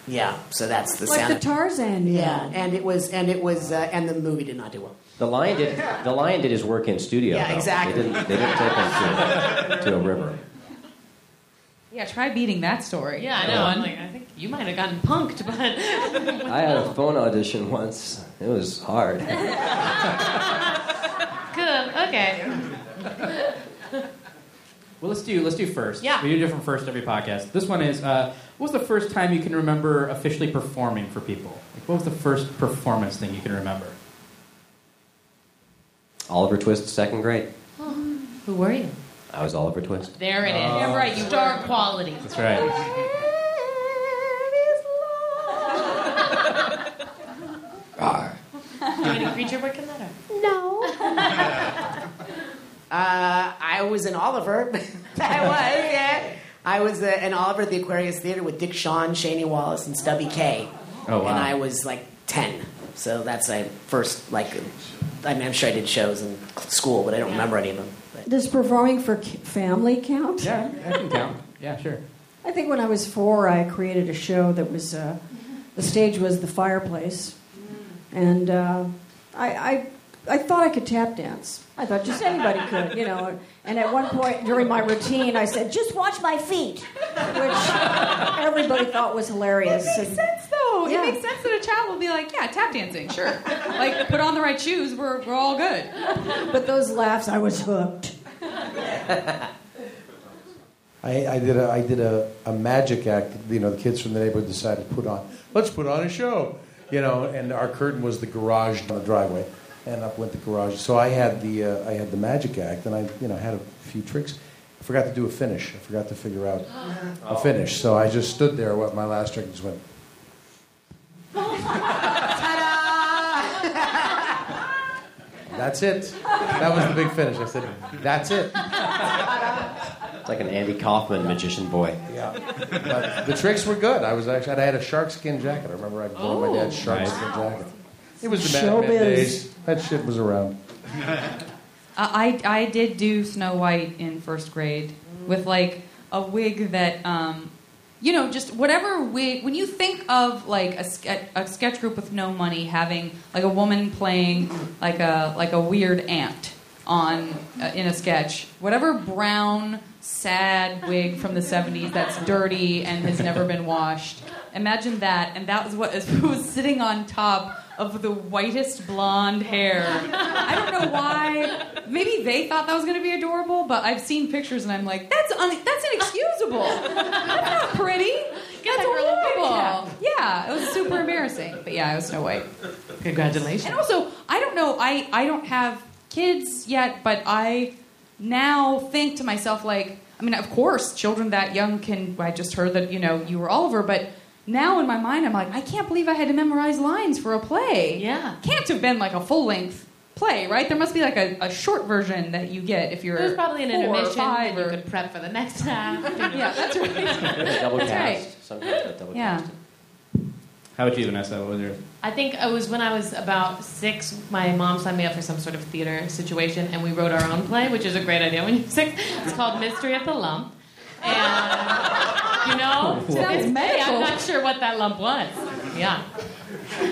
Yeah, so that's the sound. Like the Tarzan. Yeah, and it was and the movie did not do well. The lion did his work in studio. Yeah, though. Exactly. They didn't take him to a river. Yeah, try beating that story. Yeah, I know. I'm like, I think you might have gotten punked, but... I had a phone audition once. It was hard. Good, okay. Well, let's do first. Yeah. We do different first every podcast. This one is, what was the first time you can remember officially performing for people? Like, what was the first performance thing you can remember? Oliver Twist, second grade. Oh, who were you? I was Oliver Twist. There it is. Oh. Yeah, right. You star quality. That's right. Do you want to read your work in that? No. I was an Oliver. I was an Oliver at the Aquarius Theater with Dick Shawn, Shani Wallace, and Stubby K. Oh, wow. And I was like 10. So that's my first, like, I mean, I'm sure I did shows in school, but I don't remember any of them. Does performing for family count? Yeah, that can count. Yeah, sure. I think when I was 4, I created a show that was... the stage was the fireplace. And I thought I could tap dance. I thought just anybody could, you know. And at one point during my routine, I said, just watch my feet, which everybody thought was hilarious. It makes sense, though. Yeah. It makes sense that a child will be like, yeah, tap dancing, sure. Like, put on the right shoes, we're all good. But those laughs, I was hooked. I did a magic act. You know, the kids from the neighborhood decided to let's put on a show. You know, and our curtain was the garage on the driveway, and up went the garage. So I had the magic act, and I had a few tricks. I forgot to do a finish. I forgot to figure out a finish. So I just stood there with my last trick and just went. Ta-da! That's it. That was the big finish. I said, that's it. It's like an Andy Kaufman magician boy. Yeah. But the tricks were good. I had a shark skin jacket. I remember I wore my dad's shark skin jacket. It was the Batman days. That shit was around. I did do Snow White in first grade with like a wig that, just whatever wig. When you think of like a sketch group with no money having like a woman playing like a weird aunt on in a sketch, whatever brown sad wig from the 70s that's dirty and has never been washed. Imagine that, and that was what was sitting on top of the whitest blonde hair. I don't know why. Maybe they thought that was going to be adorable, but I've seen pictures and I'm like, that's inexcusable. That's not pretty. That's horrible. Yeah, it was super embarrassing. But yeah, it was Snow White. Congratulations. And also, I don't know, I don't have kids yet, but I now think to myself, like, I mean, of course, children that young can, I just heard that, you know, you were Oliver, but now in my mind, I'm like, I can't believe I had to memorize lines for a play. Yeah. Can't have been like a full-length play, right? There must be like a short version that you get if you're there's probably an intermission and you could prep for the next time. Yeah, that's right. Double that's cast. Right. Sometimes double cast. How about you, Vanessa? What was your... I think it was when I was about 6, my mom signed me up for some sort of theater situation, and we wrote our own play, which is a great idea when you're 6. It's called Mystery at the Lump. And, you know, I'm not sure what that lump was. Yeah.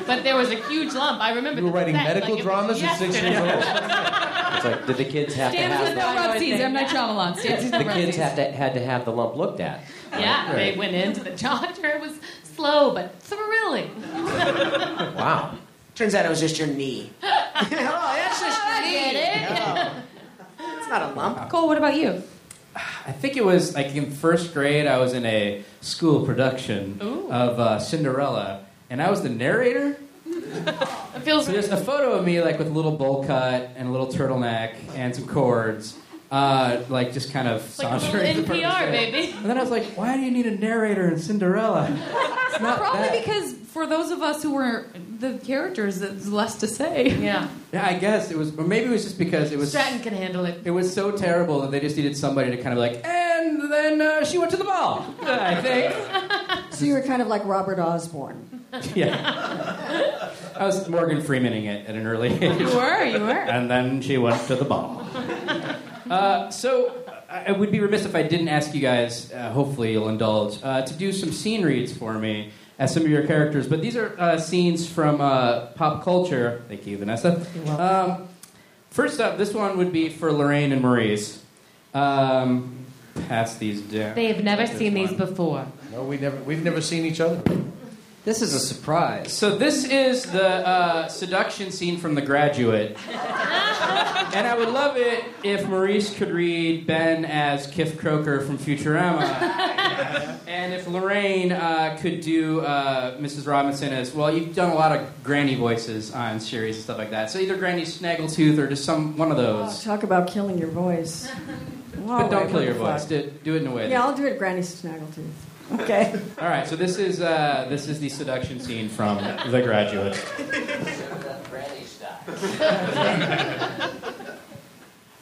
But there was a huge lump. I remember you were writing medical dramas at 6 years old? It's like, did the kids have to have that? I'm not Shyamalan. The kids had to have the lump looked at. Yeah, they went into the doctor. It was... slow, but thrilling. Wow. Turns out it was just your knee. Oh, that's just your knee. Oh. It's not a lump. Cole, what about you? I think it was, like, in first grade, I was in a school production of Cinderella, and I was the narrator. It feels so there's a photo of me, like, with a little bowl cut and a little turtleneck and some cords. Like just kind of sauntering. Like NPR, baby. And then I was like, why do you need a narrator in Cinderella? It's not probably that. Because for those of us who were the characters, there's less to say. Yeah. Yeah, I guess it was, or maybe it was just because it was. Stratton can handle it. It was so terrible that they just needed somebody to kind of like, and then she went to the ball. I think. So you were kind of like Robert Osborne. Yeah. I was Morgan Freemaning it at an early age. You were. And then she went to the ball. So I would be remiss if I didn't ask you guys, hopefully you'll indulge, to do some scene reads for me as some of your characters. But these are scenes from pop culture. Thank you, Vanessa. You're welcome. First up, this one would be for Lorraine and Maurice. Pass these down. They have never seen these before. No, we've never seen each other. This is a surprise. So this is the seduction scene from The Graduate. And I would love it if Maurice could read Ben as Kif Kroker from Futurama. And if Lorraine could do Mrs. Robinson as, well, you've done a lot of granny voices on series and stuff like that. So either Granny Snaggletooth or just one of those. Oh, talk about killing your voice. Wow, but don't kill your voice. Do it in a way. Yeah, I'll do it Granny Snaggletooth. Okay. All right. So this is the seduction scene from The Graduate.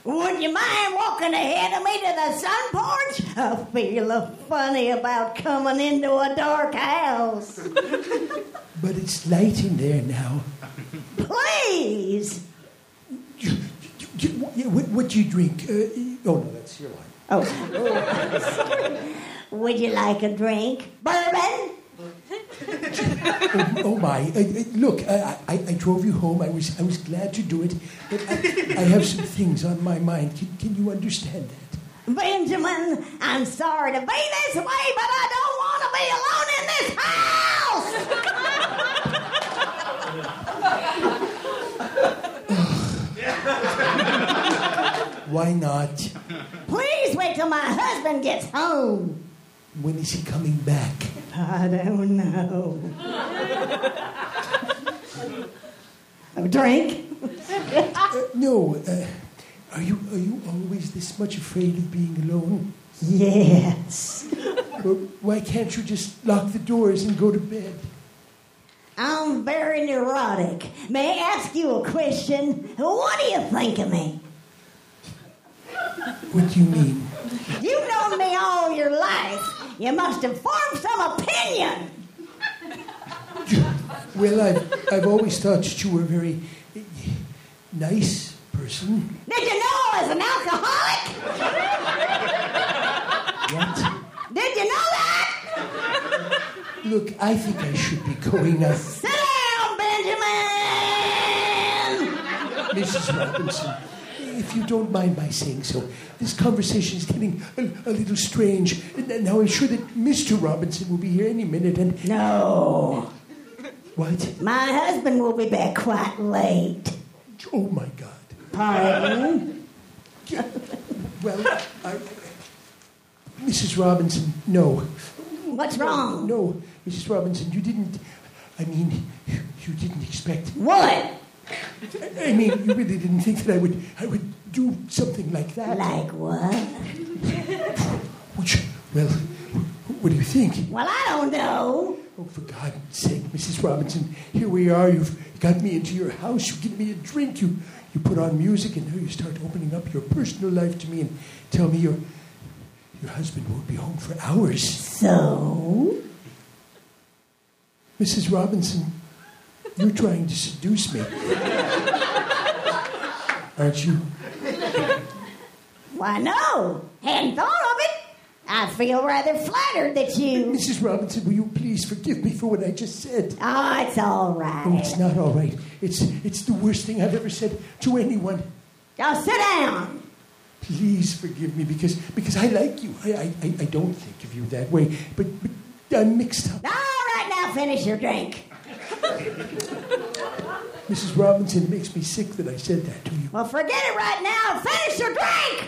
Would you mind walking ahead of me to the sun porch? I feel funny about coming into a dark house. But it's light in there now. Please. What do you drink? No, that's your line. Oh. Would you like a drink? Bourbon? Oh my. Look, I drove you home. I was glad to do it. But I have some things on my mind. Can you understand that? Benjamin, I'm sorry to be this way, but I don't want to be alone in this house! Why not? Please wait till my husband gets home. When is he coming back? I don't know. A drink? No. Are you always this much afraid of being alone? Yes. Well, why can't you just lock the doors and go to bed? I'm very neurotic. May I ask you a question? What do you think of me? What do you mean? You've known me all your life. You must have formed some opinion. Well, I've always thought that you were a very nice person. Did you know I was an alcoholic? What? Did you know that? Look, I think I should be going now. Sit down, Benjamin! Mrs. Robinson, if you don't mind my saying so, this conversation is getting a little strange. Now, I'm sure that Mr. Robinson will be here any minute and... No. What? My husband will be back quite late. Oh, my God. Pardon? Well, Mrs. Robinson, no. What's wrong? No, Mrs. Robinson, you didn't expect... What? I mean, you really didn't think that I would do something like that. Like what? What do you think? Well, I don't know. Oh, for God's sake, Mrs. Robinson, here we are. You've got me into your house. You give me a drink. You put on music, and now you start opening up your personal life to me and tell me your husband won't be home for hours. So? Mrs. Robinson, you're trying to seduce me. Aren't you? Why, no. Hadn't thought of it. I feel rather flattered that you... Mrs. Robinson, will you please forgive me for what I just said? Oh, it's all right. No, it's not all right. It's the worst thing I've ever said to anyone. Now sit down. Please forgive me because I like you. I don't think of you that way, but I'm mixed up. All right, now finish your drink. Mrs. Robinson, it makes me sick that I said that to you. Well, forget it right now. Finish your drink!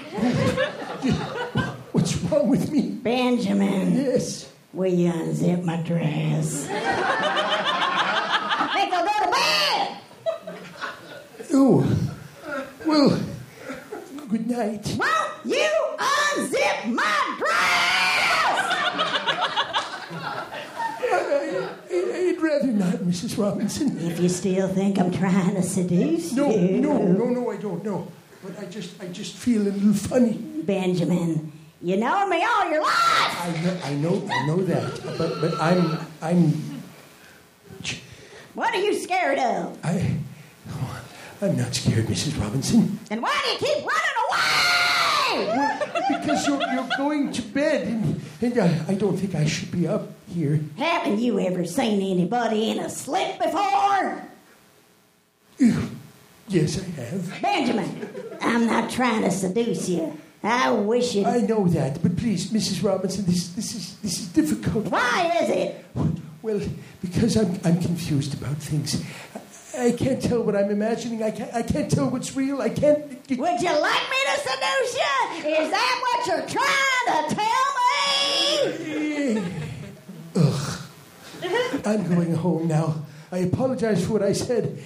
What's wrong with me? Benjamin. Yes? Will you unzip my dress? I think I'll go to bed! Oh. Well, good night. Won't you unzip my dress? I'd rather not, Mrs. Robinson. If you still think I'm trying to seduce you. No, I don't know. But I just feel a little funny. Benjamin, you know me all your life. I know that. But I'm. What are you scared of? I'm not scared, Mrs. Robinson. Then why do you keep running away? Well, because you're going to bed, and I don't think I should be up here. Haven't you ever seen anybody in a slip before? Yes, I have. Benjamin, I'm not trying to seduce you. I wish it... I know that, but please, Mrs. Robinson, this is difficult. Why is it? Well, because I'm confused about things. I can't tell what I'm imagining. I can't tell what's real. I can't... Would you like me to seduce you? Is that what you're trying to tell me? Ugh. I'm going home now. I apologize for what I said.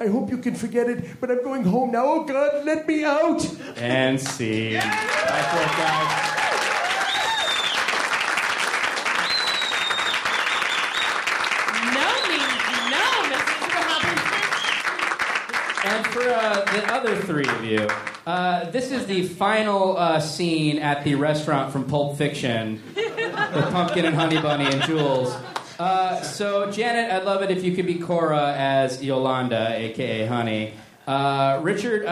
I hope you can forget it, but I'm going home now. Oh, God, let me out. And see. Yeah. Nice work, guys. And for the other three of you, this is the final scene at the restaurant from Pulp Fiction with Pumpkin and Honey Bunny and Jules. So, Janet, I'd love it if you could be Cora as Yolanda, a.k.a. Honey. Richard,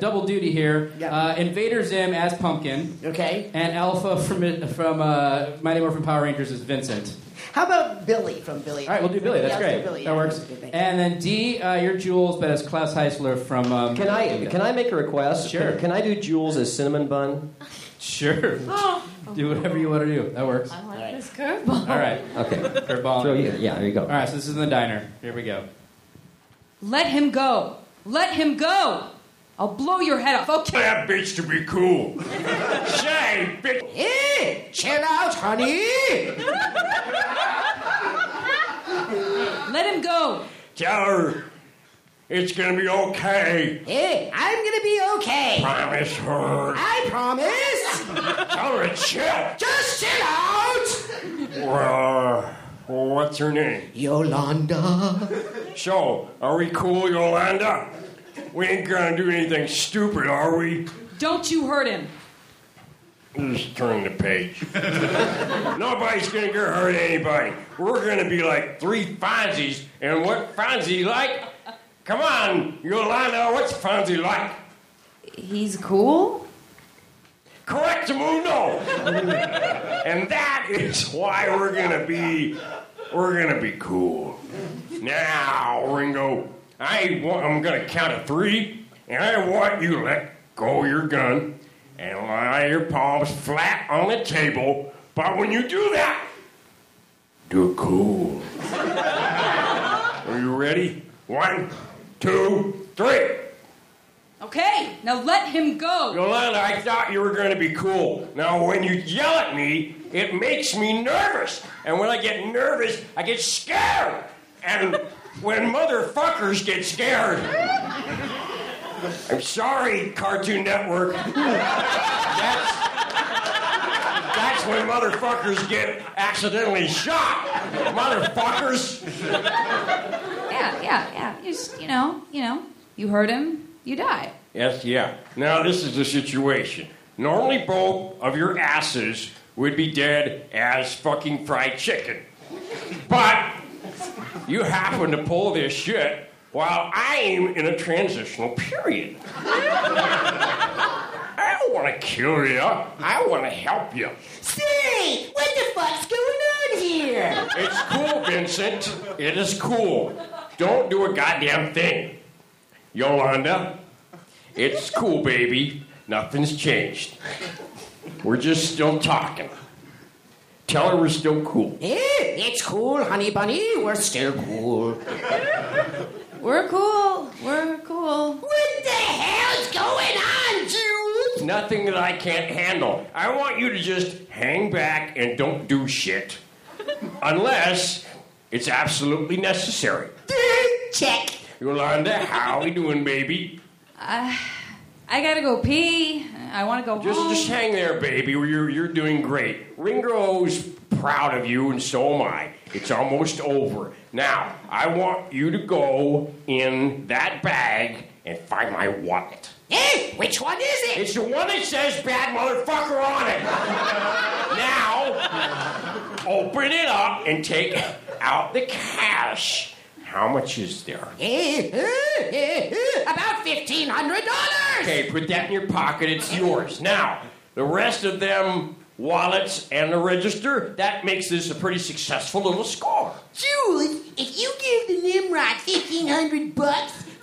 double duty here. Yep. Invader Zim as Pumpkin. Okay. And Alpha from Mighty Morphin Power Rangers as Vincent. How about Billy from Billy? All right, we'll do Billy. That's great. Billy, that works. And then Dee, you're Jules, but as Klaus Heisler from... Can I make a request? Sure. Can I do Jules as Cinnamon Bun? Sure. Oh. Do whatever you want to do. That works. I like this curveball. All right. Okay. Curveball. So, yeah, there you go. All right, so this is in the diner. Here we go. Let him go. Let him go. I'll blow your head off. Okay. That bitch to be cool. Say, bitch. Hey, chill out, honey. Let him go. Tell her it's going to be okay. Hey, I'm going to be okay. Promise her. I promise. Tell her to chill. Just chill out. What's her name? Yolanda. So, are we cool, Yolanda? We ain't gonna do anything stupid, are we? Don't you hurt him. Just turn the page. Nobody's gonna get hurt anybody. We're gonna be like three Fonzies, and what Fonzie like? Come on, Yolanda, what's Fonzie like? He's cool? Correct, mundo! And that is why we're gonna be cool. Now, Ringo... I'm going to count to three, and I want you to let go of your gun and lie your palms flat on the table. But when you do that, do it cool. Ready? 1, 2, 3. Okay, now let him go. Yolanda, I thought you were going to be cool. Now, when you yell at me, it makes me nervous. And when I get nervous, I get scared. And when motherfuckers get scared... I'm sorry, Cartoon Network. That's when motherfuckers get accidentally shot. Motherfuckers. Yeah. You know. You hurt him, you die. Yes, yeah. Now, this is the situation. Normally, both of your asses would be dead as fucking fried chicken. But you happen to pull this shit while I'm in a transitional period. I don't want to kill you. I want to help you. Say, what the fuck's going on here? It's cool, Vincent. It is cool. Don't do a goddamn thing. Yolanda, it's cool, baby. Nothing's changed. We're just still talking. Tell her we're still cool. Hey, it's cool, honey bunny. We're still cool. We're cool. What the hell's going on, Jude? Nothing that I can't handle. I want you to just hang back and don't do shit. Unless it's absolutely necessary. Check. Yolanda, how we doing, baby? I gotta go pee. I want to go home. Just hang there, baby. You're doing great. Ringo's proud of you, and so am I. It's almost over. Now, I want you to go in that bag and find my wallet. Hey, which one is it? It's the one that says bad motherfucker on it. Now, open it up and take out the cash. How much is there? About $1,500. Okay, put that in your pocket. It's yours. Now, the rest of them wallets and the register, that makes this a pretty successful little score. Jules, if you give the Nimrod $1,500,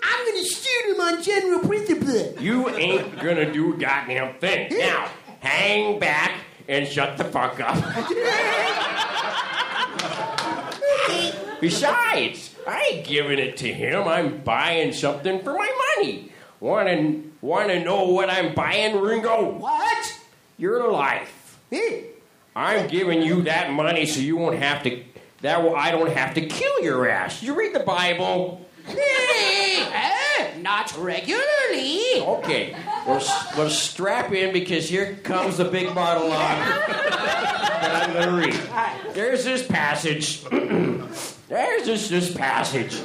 I'm going to shoot him on general principle. You ain't going to do a goddamn thing. Now, hang back and shut the fuck up. Besides, I ain't giving it to him. I'm buying something for my money. Wanna know what I'm buying, Ringo? What? Your life. I'm giving you that money so you won't have to. I don't have to kill your ass. You read the Bible? Not regularly. Okay, we'll strap in because here comes the big bottle of that I'm gonna read. There's this passage. There's this passage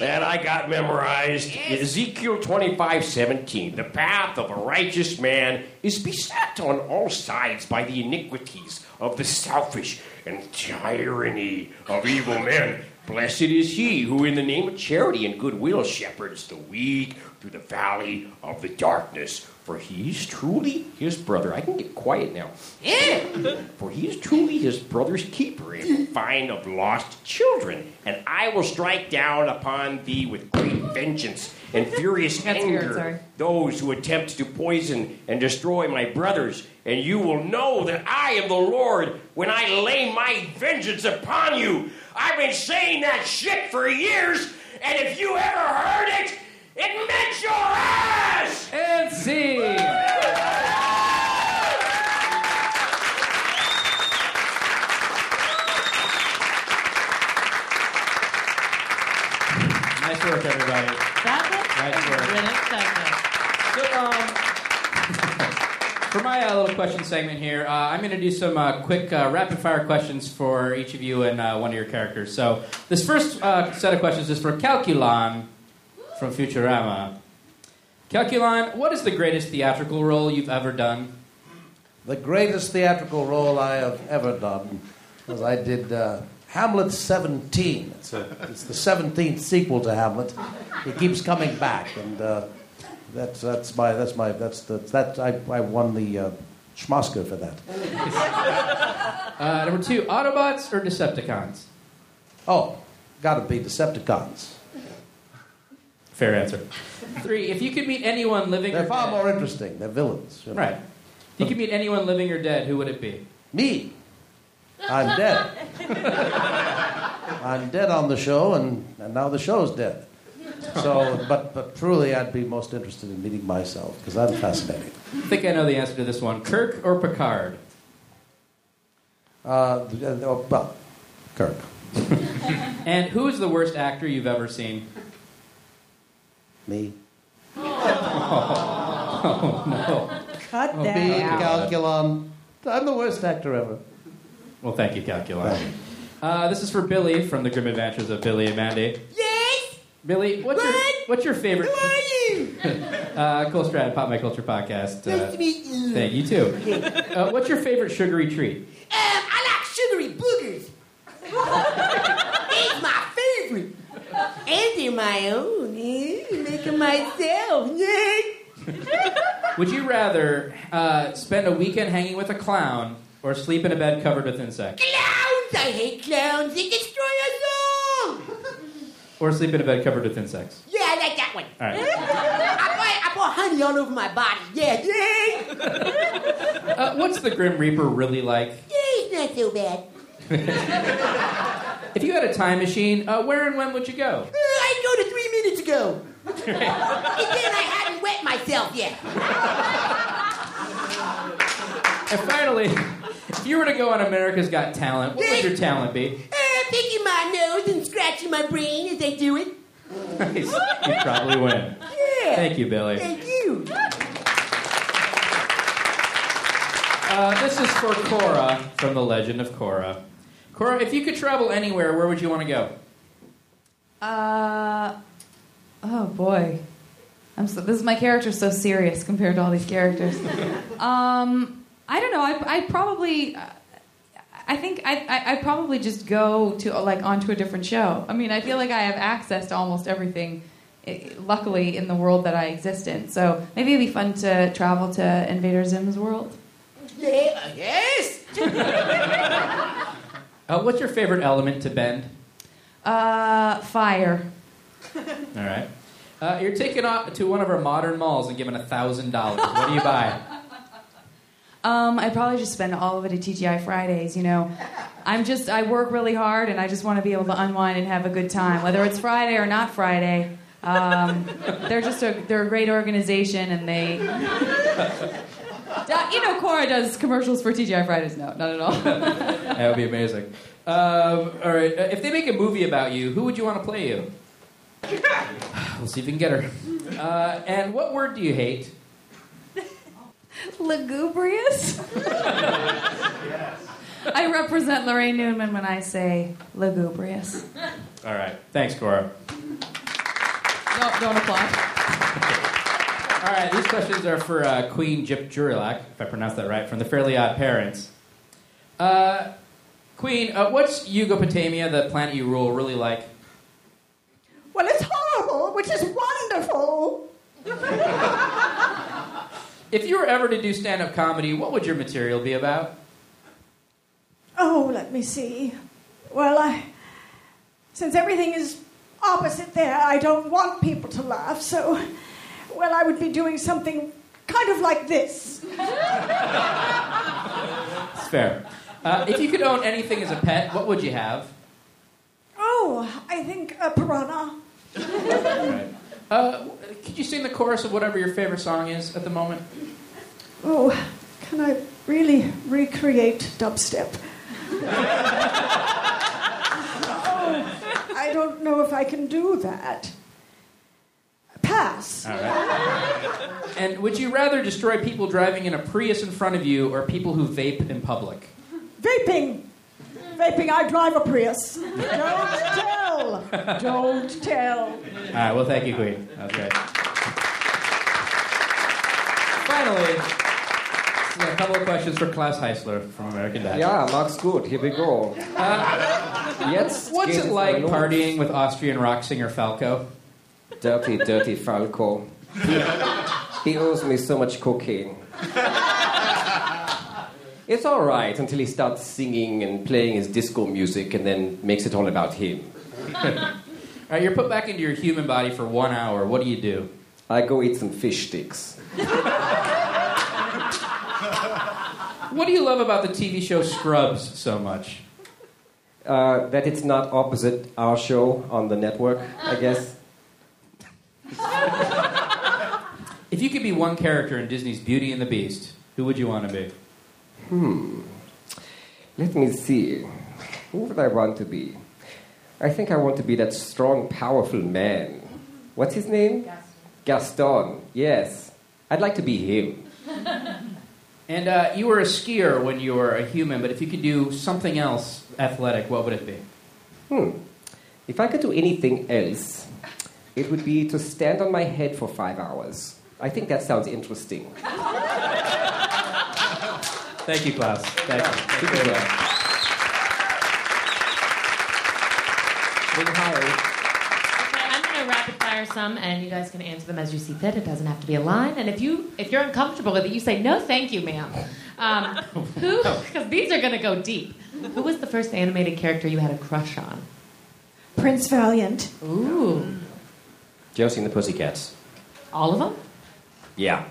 that I got memorized. Ezekiel 25:17. The path of a righteous man is beset on all sides by the iniquities of the selfish and tyranny of evil men. Blessed is he who in the name of charity and goodwill shepherds the weak through the valley of the darkness. For he is truly his brother. I can get quiet now. For he is truly his brother's keeper and will find of lost children. And I will strike down upon thee with great vengeance and furious anger those who attempt to poison and destroy my brothers. And you will know that I am the Lord when I lay my vengeance upon you. I've been saying that shit for years, and if you ever heard it, it meant your ass! And see! Nice work, everybody. So, for my little question segment here, I'm going to do some quick rapid-fire questions for each of you and one of your characters. So, this first set of questions is for Calculon. From Futurama. Calculon, what is the greatest theatrical role you've ever done? The greatest theatrical role I have ever done was I did Hamlet 17. It's the 17th sequel to Hamlet. It keeps coming back, and I won the Schmosker for that. Number two, Autobots or Decepticons? Oh, gotta be Decepticons. Fair answer. 3, if you could meet anyone living or dead... They're far more interesting. They're villains. You know? Right. If you could meet anyone living or dead, who would it be? Me. I'm dead. I'm dead on the show, and now the show's dead. So, but truly, I'd be most interested in meeting myself, because I'm fascinating. I think I know the answer to this one. Kirk or Picard? Well, Kirk. And who is the worst actor you've ever seen? Me. Oh, no. Cut that out. Calculon. I'm the worst actor ever. Well, thank you, Calculon. This is for Billy from The Grim Adventures of Billy and Mandy. Yes! Billy, what's your favorite... Who are you? Cole Stratton, Pop My Culture Podcast. Nice to meet you. Thank you, too. Okay. What's your favorite sugary treat? I like sugary boogers. It's my favorite. And they're my own. Make them myself. Would you rather spend a weekend hanging with a clown or sleep in a bed covered with insects? Clowns! I hate clowns. They destroy us all! Or sleep in a bed covered with insects. Yeah, I like that one. All right. I pour honey all over my body. Yeah. What's the Grim Reaper really like? Yeah, he's not so bad. If you had a time machine, where and when would you go? I'd go to 3 minutes ago. And then I hadn't wet myself yet. And finally, if you were to go on America's Got Talent, what would your talent be? Picking my nose and scratching my brain as I do it. Nice. You'd probably win. Yeah. Thank you, Billy. Thank you. This is for Korra from The Legend of Korra. Korra, if you could travel anywhere, where would you want to go? Oh boy, this is my character so serious compared to all these characters. I don't know. I think I'd probably just go to onto a different show. I mean, I feel like I have access to almost everything, luckily, in the world that I exist in. So maybe it'd be fun to travel to Invader Zim's world. Yeah, yes. What's your favorite element to bend? Fire. All right. You're taken off to one of our modern malls and given $1,000. What do you buy? I'd probably just spend all of it at TGI Fridays, you know. I work really hard, and I just want to be able to unwind and have a good time, whether it's Friday or not Friday. They're a great organization, and they... You know, Korra does commercials for TGI Fridays. No, not at all. That would be amazing. All right. If they make a movie about you, who would you want to play you? We'll see if we can get her. And what word do you hate? Lugubrious? Yes. I represent Lorraine Newman when I say lugubrious. All right. Thanks, Korra. No, don't applaud. All right, these questions are for Queen Jip Jurelak, if I pronounced that right, from The Fairly OddParents. Queen, what's Yugopotamia, the planet you rule, really like? Well, it's horrible, which is wonderful. If you were ever to do stand-up comedy, what would your material be about? Oh, let me see. Well, since everything is opposite there, I don't want people to laugh, so... Well, I would be doing something kind of like this. It's fair. If you could own anything as a pet, what would you have? Oh, I think a piranha. Right. Could you sing the chorus of whatever your favorite song is at the moment? Oh, can I really recreate dubstep? I don't know if I can do that. Pass. All right. And would you rather destroy people driving in a Prius in front of you or people who vape in public? Vaping. Vaping, I drive a Prius. Don't tell. Don't tell. All right, well, thank you, Queen. That was great. Finally... A couple of questions for Klaus Heisler from American Dad. Yeah, looks good. Here we go. Yes. What's it like partying with Austrian rock singer Falco? Dirty, dirty Falco. He owes me so much cocaine. It's all right until he starts singing and playing his disco music and then makes it all about him. All right, you're put back into your human body for 1 hour. What do you do? I go eat some fish sticks. What do you love about the TV show Scrubs so much? that it's not opposite our show on the network, I guess. If you could be one character in Disney's Beauty and the Beast, who would you want to be? Let me see. Who would I want to be? I think I want to be that strong, powerful man. What's his name? Gaston. Yes. I'd like to be him. And you were a skier when you were a human, but if you could do something else athletic, what would it be? If I could do anything else, it would be to stand on my head for 5 hours. I think that sounds interesting. Thank you, Klaus. Thank you. Thank you. Okay, I'm going to rapid fire some, and you guys can answer them as you see fit. It doesn't have to be a line. And if you're uncomfortable with it, you say, no, thank you, ma'am. Because these are going to go deep. Who was the first animated character you had a crush on? Prince Valiant. Ooh. Josie and the Pussycats. All of them? Yeah.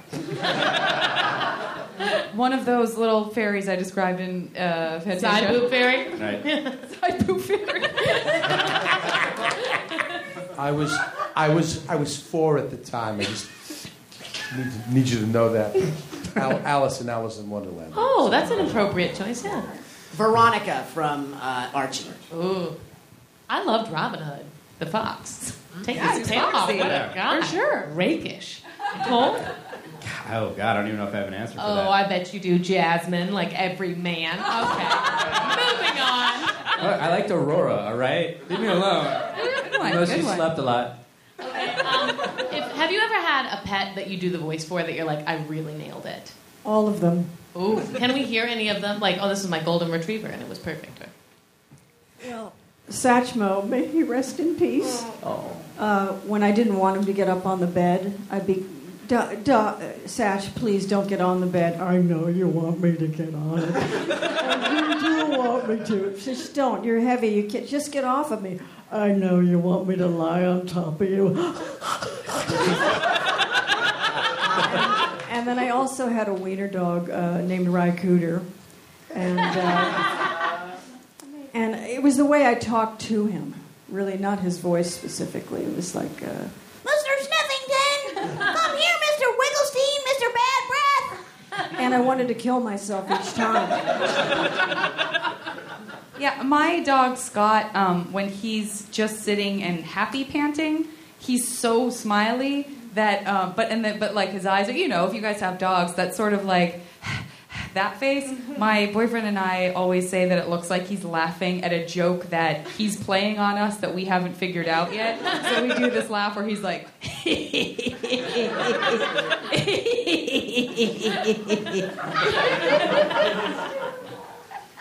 One of those little fairies I described in Fantasia. Side boob fairy? Right. Side boob fairy. I was 4 at the time. I just need you to know that. Alice in Wonderland. Oh, that's an appropriate choice, yeah. Veronica from Archie. Ooh. I loved Robin Hood, the fox. Take his tail off. For sure. Rakish. Cole? Oh, God, I don't even know if I have an answer for that. Oh, I bet you do, Jasmine, like every man. Okay. Moving on. Look, I liked Aurora, all right? Leave me alone. She slept a lot. Okay. Have you ever had a pet that you do the voice for that you're like, I really nailed it? All of them. Ooh. Can we hear any of them? Like, oh, this is my golden retriever, and it was perfect. Well, Satchmo, may he rest in peace. Oh. When I didn't want him to get up on the bed, I'd be... Satch, please don't get on the bed. I know you want me to get on it. You do want me to. Just don't. You're heavy. You can't. Just get off of me. I know you want me to lie on top of you. And then I also had a wiener dog named Rycooter. And it was the way I talked to him. Really, not his voice specifically. It was like... Mr. Snuffington! Come here, Mr. Wigglestein, Mr. Bad Breath! And I wanted to kill myself each time. Yeah, my dog, Scott, when he's just sitting and happy panting, he's so smiley that... But like his eyes are... You know, if you guys have dogs, that's sort of like... that face. My boyfriend and I always say that it looks like he's laughing at a joke that he's playing on us that we haven't figured out yet. So we do this laugh where he's like...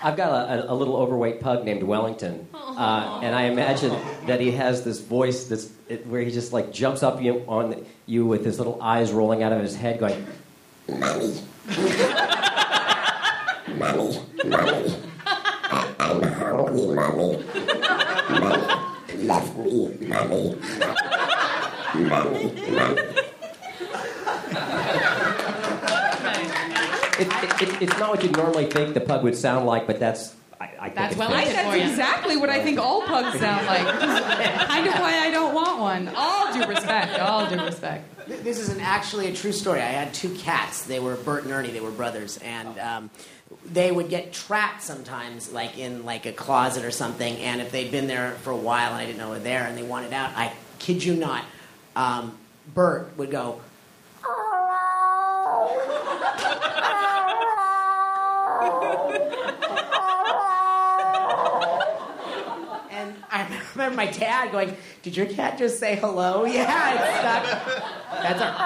I've got a little overweight pug named Wellington, and I imagine that he has this voice where he just like jumps up on you with his little eyes rolling out of his head going... Mommy. Mommy. I'm hungry, Mommy. Mommy, love me, Mommy. Mommy. It's not what you'd normally think the pug would sound like, but that's... That's exactly what I think all pugs sound like. Kind of why I don't want one. All due respect. This is actually a true story. I had 2 cats. They were Bert and Ernie. They were brothers. And they would get trapped sometimes, like in like a closet or something. And if they'd been there for a while and I didn't know they were there and they wanted out, I kid you not, Bert would go... I remember my dad going, did your cat just say hello? Yeah, it stuck.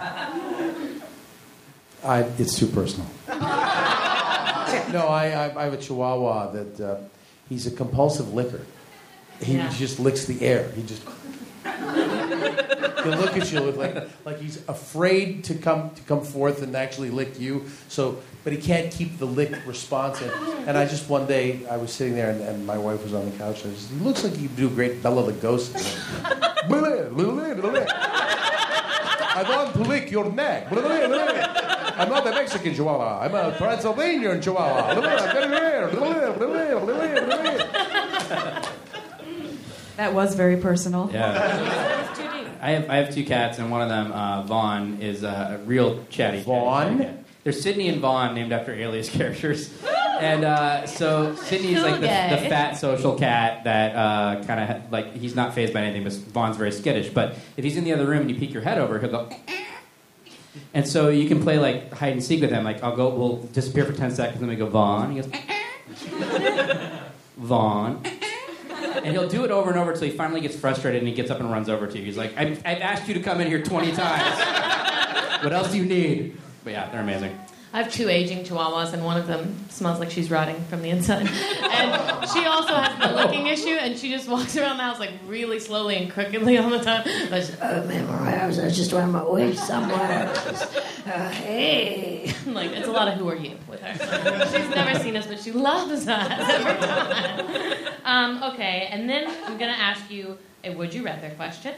That's it's too personal. No, I have a Chihuahua that he's a compulsive licker. He just licks the air. He just... He'll look at you like he's afraid to come forth and actually lick you. So, but he can't keep the lick responsive. And I just one day I was sitting there and my wife was on the couch. And I said, he looks like he do a great Bella the Ghost. I want to lick your neck. I'm not a Mexican Chihuahua. I'm a Transylvanian Chihuahua. That was very personal. Yeah. I have two cats, and one of them, Vaughn, is a real chatty Vaughn? Cat. They're Sydney and Vaughn, named after Alias characters. And so Sydney's like the fat social cat that kind of like he's not phased by anything, but Vaughn's very skittish. But if he's in the other room and you peek your head over, he'll go. And so you can play like hide and seek with him. Like we'll disappear for 10 seconds, and then we go Vaughn. He goes Vaughn. And he'll do it over and over until he finally gets frustrated and he gets up and runs over to you. He's like, I've asked you to come in here 20 times. What else do you need? But yeah, they're amazing. I have two aging chihuahuas, and one of them smells like she's rotting from the inside. And she also has the licking issue, and she just walks around the house like really slowly and crookedly all the time. But she's, oh man, I was just on my way somewhere. Hey. Like, it's a lot of who are you with her. She's never seen us, but she loves us every time. Okay, and then I'm going to ask you a would you rather question.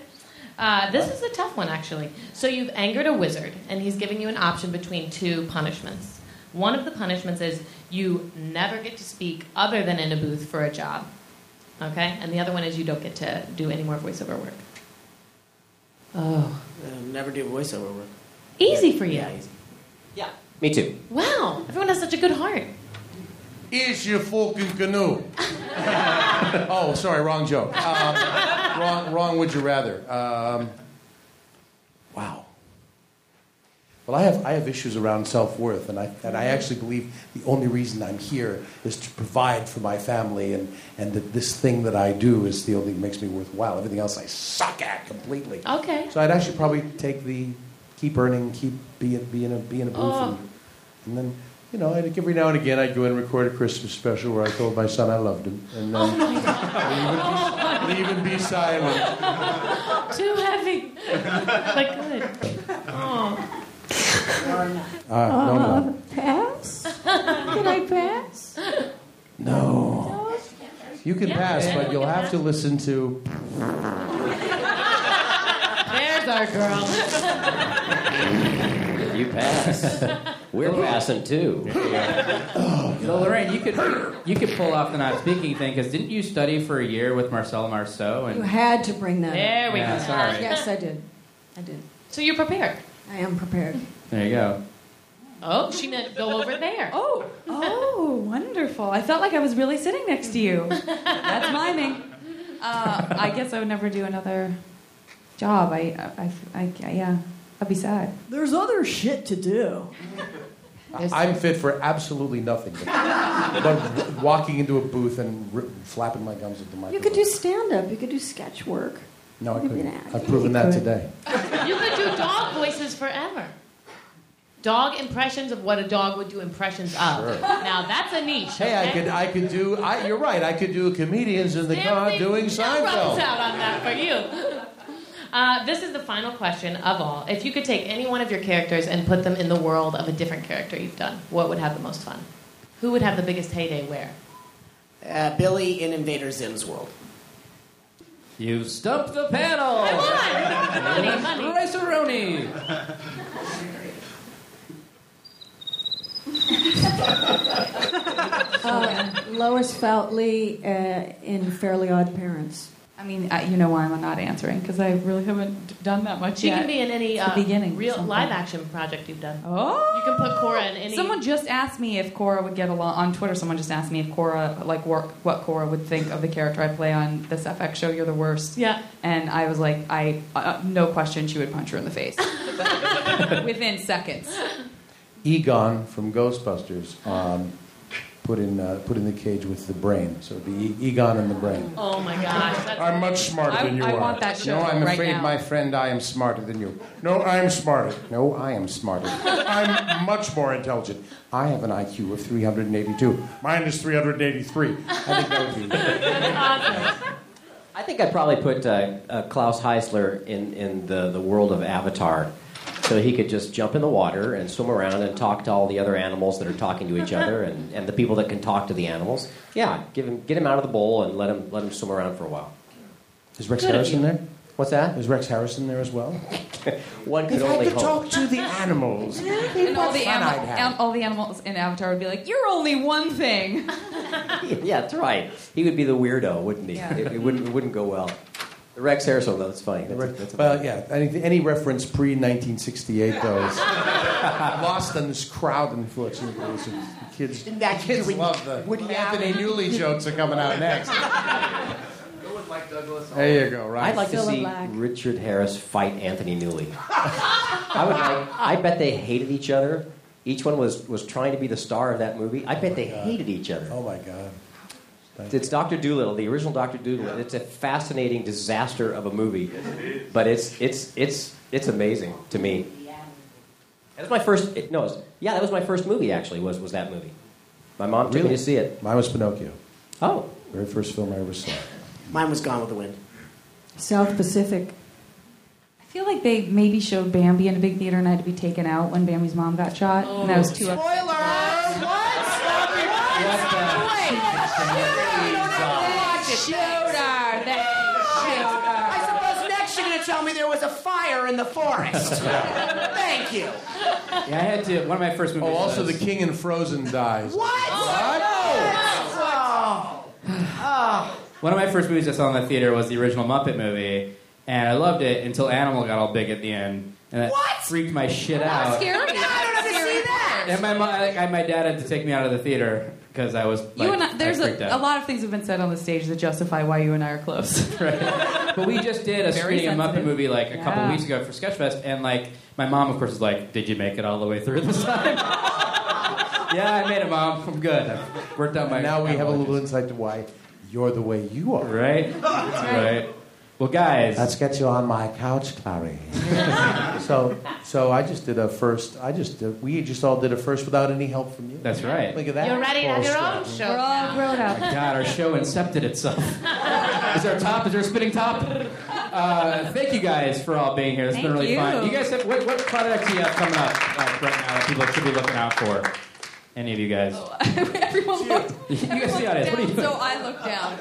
This is a tough one, actually. So you've angered a wizard, and he's giving you an option between two punishments. One of the punishments is you never get to speak other than in a booth for a job. Okay? And the other one is you don't get to do any more voiceover work. Oh. Never do voiceover work. Easy for you. Yeah, easy. Yeah. Me too. Wow. Everyone has such a good heart. Is your fucking canoe. Oh, sorry, wrong joke. Wrong would you rather. Wow. Well, I have issues around self-worth, and I actually believe the only reason I'm here is to provide for my family, and that this thing that I do is the only thing that makes me worthwhile. Everything else I suck at completely. Okay. So I'd actually probably take the keep earning, be in a booth, and then... You know, every now and again, I'd go in and record a Christmas special where I told my son I loved him. And then leave and be silent. Too heavy. But good. Oh. No. Pass? Can I pass? No. You can pass, but you'll have to listen to... There's our girl. You pass. We're passing too. Oh, so Lorraine, you could pull off the not speaking thing, because didn't you study for a year with Marcel Marceau? And... You had to bring that. There we go. Sorry. Yes, I did. So you're prepared. I am prepared. There you go. Oh, she meant go over there. Oh, wonderful! I felt like I was really sitting next to you. That's miming. I guess I would never do another job. Yeah. I'd be sad. There's other shit to do. I'm fit for absolutely nothing but walking into a booth and flapping my gums at the microphone. You could do stand-up. You could do sketch work. No, I couldn't. I've proven that today. You could do dog voices forever. Dog impressions of what a dog would do impressions of. Sure. Now, that's a niche. Hey, okay? I could do, you're right, I could do comedians in the car doing Seinfeld. No runs out on that for you. This is the final question of all. If you could take any one of your characters and put them in the world of a different character you've done, what would have the most fun? Who would have the biggest heyday where? Billy in Invader Zim's world. You've stumped the panel! I won! Money. Rice-a-roni! Lois Feltley in Fairly OddParents. I mean, you know why I'm not answering, because I really haven't done that much yet. She can be in any real live-action project you've done. Oh! You can put Korra in any... Someone just asked me if Korra would get along... On Twitter, someone just asked me if Korra, like, what Korra would think of the character I play on this FX show, You're the Worst. Yeah. And I was like, no question, she would punch her in the face. Within seconds. Egon from Ghostbusters put in the cage with the brain. So it'd be Egon and the brain. Oh my gosh. I'm much smarter than you are. I want that show. No, I'm afraid, my friend, I am smarter than you. No, I'm smarter. No, I am smarter. I'm much more intelligent. I have an IQ of 382. Mine is 383. I think that would be... That's awesome. I think I'd probably put Klaus Heisler in the world of Avatar. So he could just jump in the water and swim around and talk to all the other animals that are talking to each other, and the people that can talk to the animals. Yeah, get him out of the bowl and let him swim around for a while. Is Rex Harrison there? What's that? Is Rex Harrison there as well? One could only hope. Talk to the animals. And all the animals in Avatar would be like, "You're only one thing." Yeah, that's right. He would be the weirdo, wouldn't he? Yeah. It wouldn't go well. The Rex Harrison, though, that's funny. Yeah, any reference pre-1968, though, is lost on this crowd, unfortunately. Kids love the Anthony Newley jokes are coming out next. Go with Mike Douglas. There you go, right? I'd like to see Richard Harris fight Anthony Newley. I bet they hated each other. Each one was trying to be the star of that movie. I bet they hated each other. Oh, my God. It's Dr. Dolittle, the original Dr. Dolittle. It's a fascinating disaster of a movie, but it's amazing to me. That was my first. That was my first movie. Actually, was that movie? My mom took me to see it. Mine was Pinocchio. Oh, very first film I ever saw. Mine was Gone with the Wind. South Pacific. I feel like they maybe showed Bambi in a big theater and I had to be taken out when Bambi's mom got shot, and I was too. Spoiler! What? I suppose next you're going to tell me there was a fire in the forest. Thank you. Yeah, I had to. One of my first movies. Oh, also The King in Frozen dies. What? Oh, no. Oh. One of my first movies I saw in the theater was the original Muppet movie, and I loved it until Animal got all big at the end, and that freaked my shit out. Scary. No, I don't want to see that. And my mom, my dad had to take me out of the theater. Because I was a lot of things have been said on the stage that justify why you and I are close. Right. But we just did a screening of Muppet movie like a couple weeks ago for Sketchfest, and like my mom, of course, is like, "Did you make it all the way through this time?" Yeah, I made it, Mom. I'm good. I've worked out my. And now we have a little insight to why you're the way you are. Right. Right. Well, guys, let's get you on my couch, Clary. So I just did a first. We just all did a first without any help from you. That's right. Look at that. You're ready to have your own show. We're all grown up. Oh my God, our show incepted itself. Is there a top? Is there a spinning top? Thank you guys for all being here. It's been really fun. You guys have what products do you have coming up right now that people should be looking out for? Any of you guys? Oh, everyone looked. You guys see it. What are you doing? So I looked down.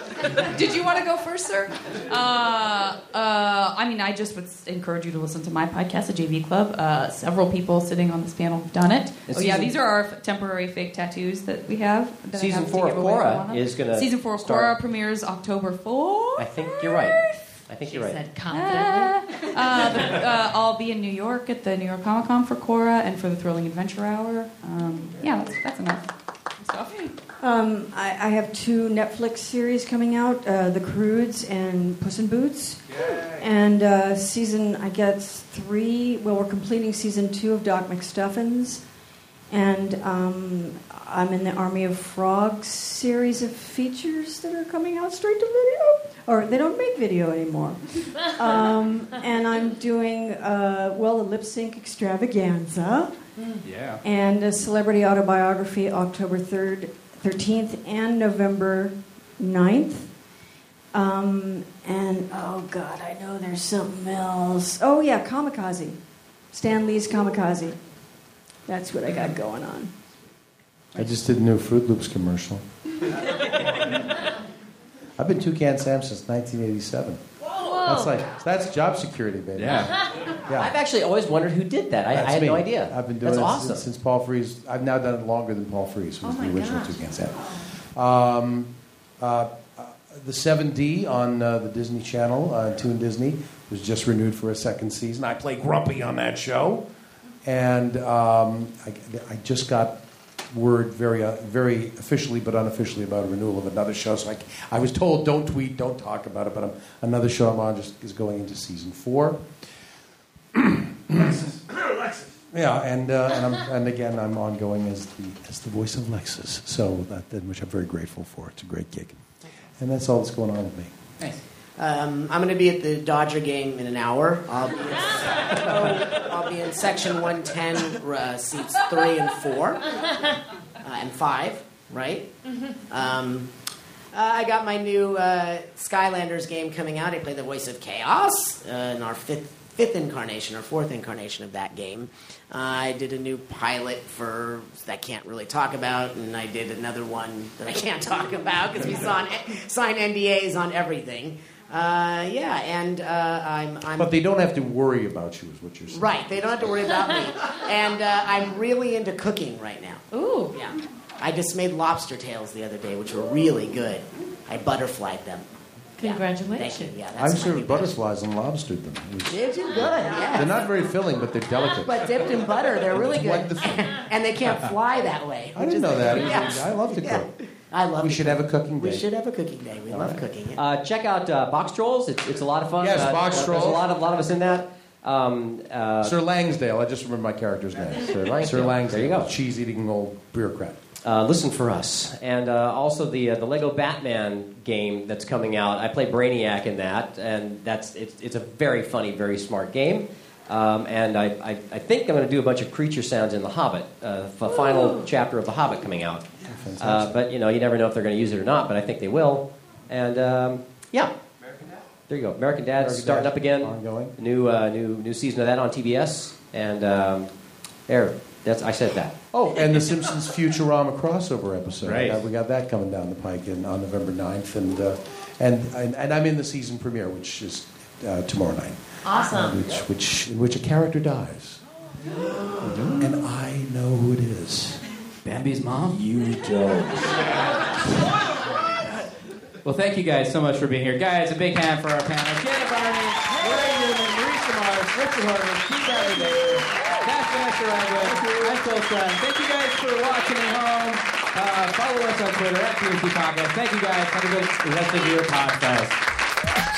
Did you want to go first, sir? I mean, I just would encourage you to listen to my podcast, the JV Club. Several people sitting on this panel have done it. These are our temporary fake tattoos that we have. Season 4 of Korra is going to. Season 4 of Korra premieres October 4th. I think you're right. She said confidently. I'll be in New York at the New York Comic Con for Korra and for the Thrilling Adventure Hour. That's enough stuff. I have 2 Netflix series coming out, The Croods and Puss in Boots. Yay. And season, I guess, 3, we're completing season 2 of Doc McStuffins. And I'm in the Army of Frogs series of features that are coming out straight to video. Or they don't make video anymore. And I'm doing, a lip sync extravaganza. Yeah. And a celebrity autobiography October 13th and November 9th. I know there's something else. Oh, yeah, Kamikaze. Stan Lee's Kamikaze. That's what I got going on. I just did a new Froot Loops commercial. I've been Toucan Sam since 1987. Whoa! That's job security, baby. Yeah. I've actually always wondered who did that. I had no idea. I've been doing since Paul Frees. I've now done it longer than Paul Frees, who was the original Toucan Sam. The 7D on the Disney Channel, Toon Disney, was just renewed for a second season. I play Grumpy on that show. And I just got word very very officially but unofficially about a renewal of another show. So I was told, don't tweet, don't talk about it, but another show I'm on is going into season 4. Lexus. Yeah, and again, I'm ongoing as the voice of Lexus, so which I'm very grateful for. It's a great gig. And that's all that's going on with me. Nice. I'm going to be at the Dodger game in an hour. I'll be in section 110, seats 3 and 4, and 5, right? Mm-hmm. I got my new Skylanders game coming out. I play the voice of Chaos in our fifth incarnation or fourth incarnation of that game. I did a new pilot that I can't really talk about, and I did another one that I can't talk about because we sign NDAs on everything. Yeah, and I'm. But they don't have to worry about you, is what you're saying. Right, they don't have to worry about me. And I'm really into cooking right now. Ooh. Yeah. I just made lobster tails the other day, which were really good. I butterflied them. Congratulations. Thank you. Yeah, that's I've served butterflies and lobstered them. Did you? Good, yeah. They're not very filling, but they're delicate. But dipped in butter, they're really good. And they can't fly that way. I didn't know that. Yeah. I love to cook. Yeah. I love We should have a cooking day. We should have a cooking day. We love cooking. Yeah. Check out Box Trolls. It's a lot of fun. Yes, Box Trolls. There's a lot of us in that. Sir Langsdale. I just remember my character's name. Sir Langsdale. There you go. Cheese-eating old bureaucrat. Listen for us, and also the Lego Batman game that's coming out. I play Brainiac in that, and it's a very funny, very smart game. And I think I'm going to do a bunch of creature sounds in The Hobbit, the final chapter of The Hobbit coming out. But you know, you never know if they're going to use it or not. But I think they will. And yeah, American Dad. There you go. American Dad's starting up again. Ongoing. New season of that on TBS. And there. I said that. Oh, and the Simpsons Futurama crossover episode. Right. We got that coming down the pike on November 9th. And I'm in the season premiere, which is tomorrow night. Awesome. In which a character dies. And I know who it is. Bambi's mom? You don't. Well, thank you guys so much for being here. Guys, a big hand for our panel. Janet Varney, Larry Newman, Maurice LaMarche, Richard Horvitz, Dee Bradley Baker, Vanessa Ragland, I'm Cole Stratton. Thank you guys for watching at home. Follow us on Twitter @PMC Podcast. Thank you guys. Have a good rest of your podcast.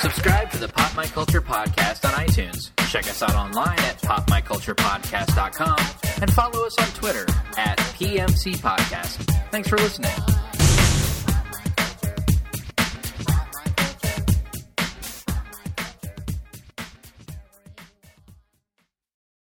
Subscribe to the Pop My Culture Podcast on iTunes. Check us out online at popmyculturepodcast.com and follow us on Twitter @PMC Podcast. Thanks for listening.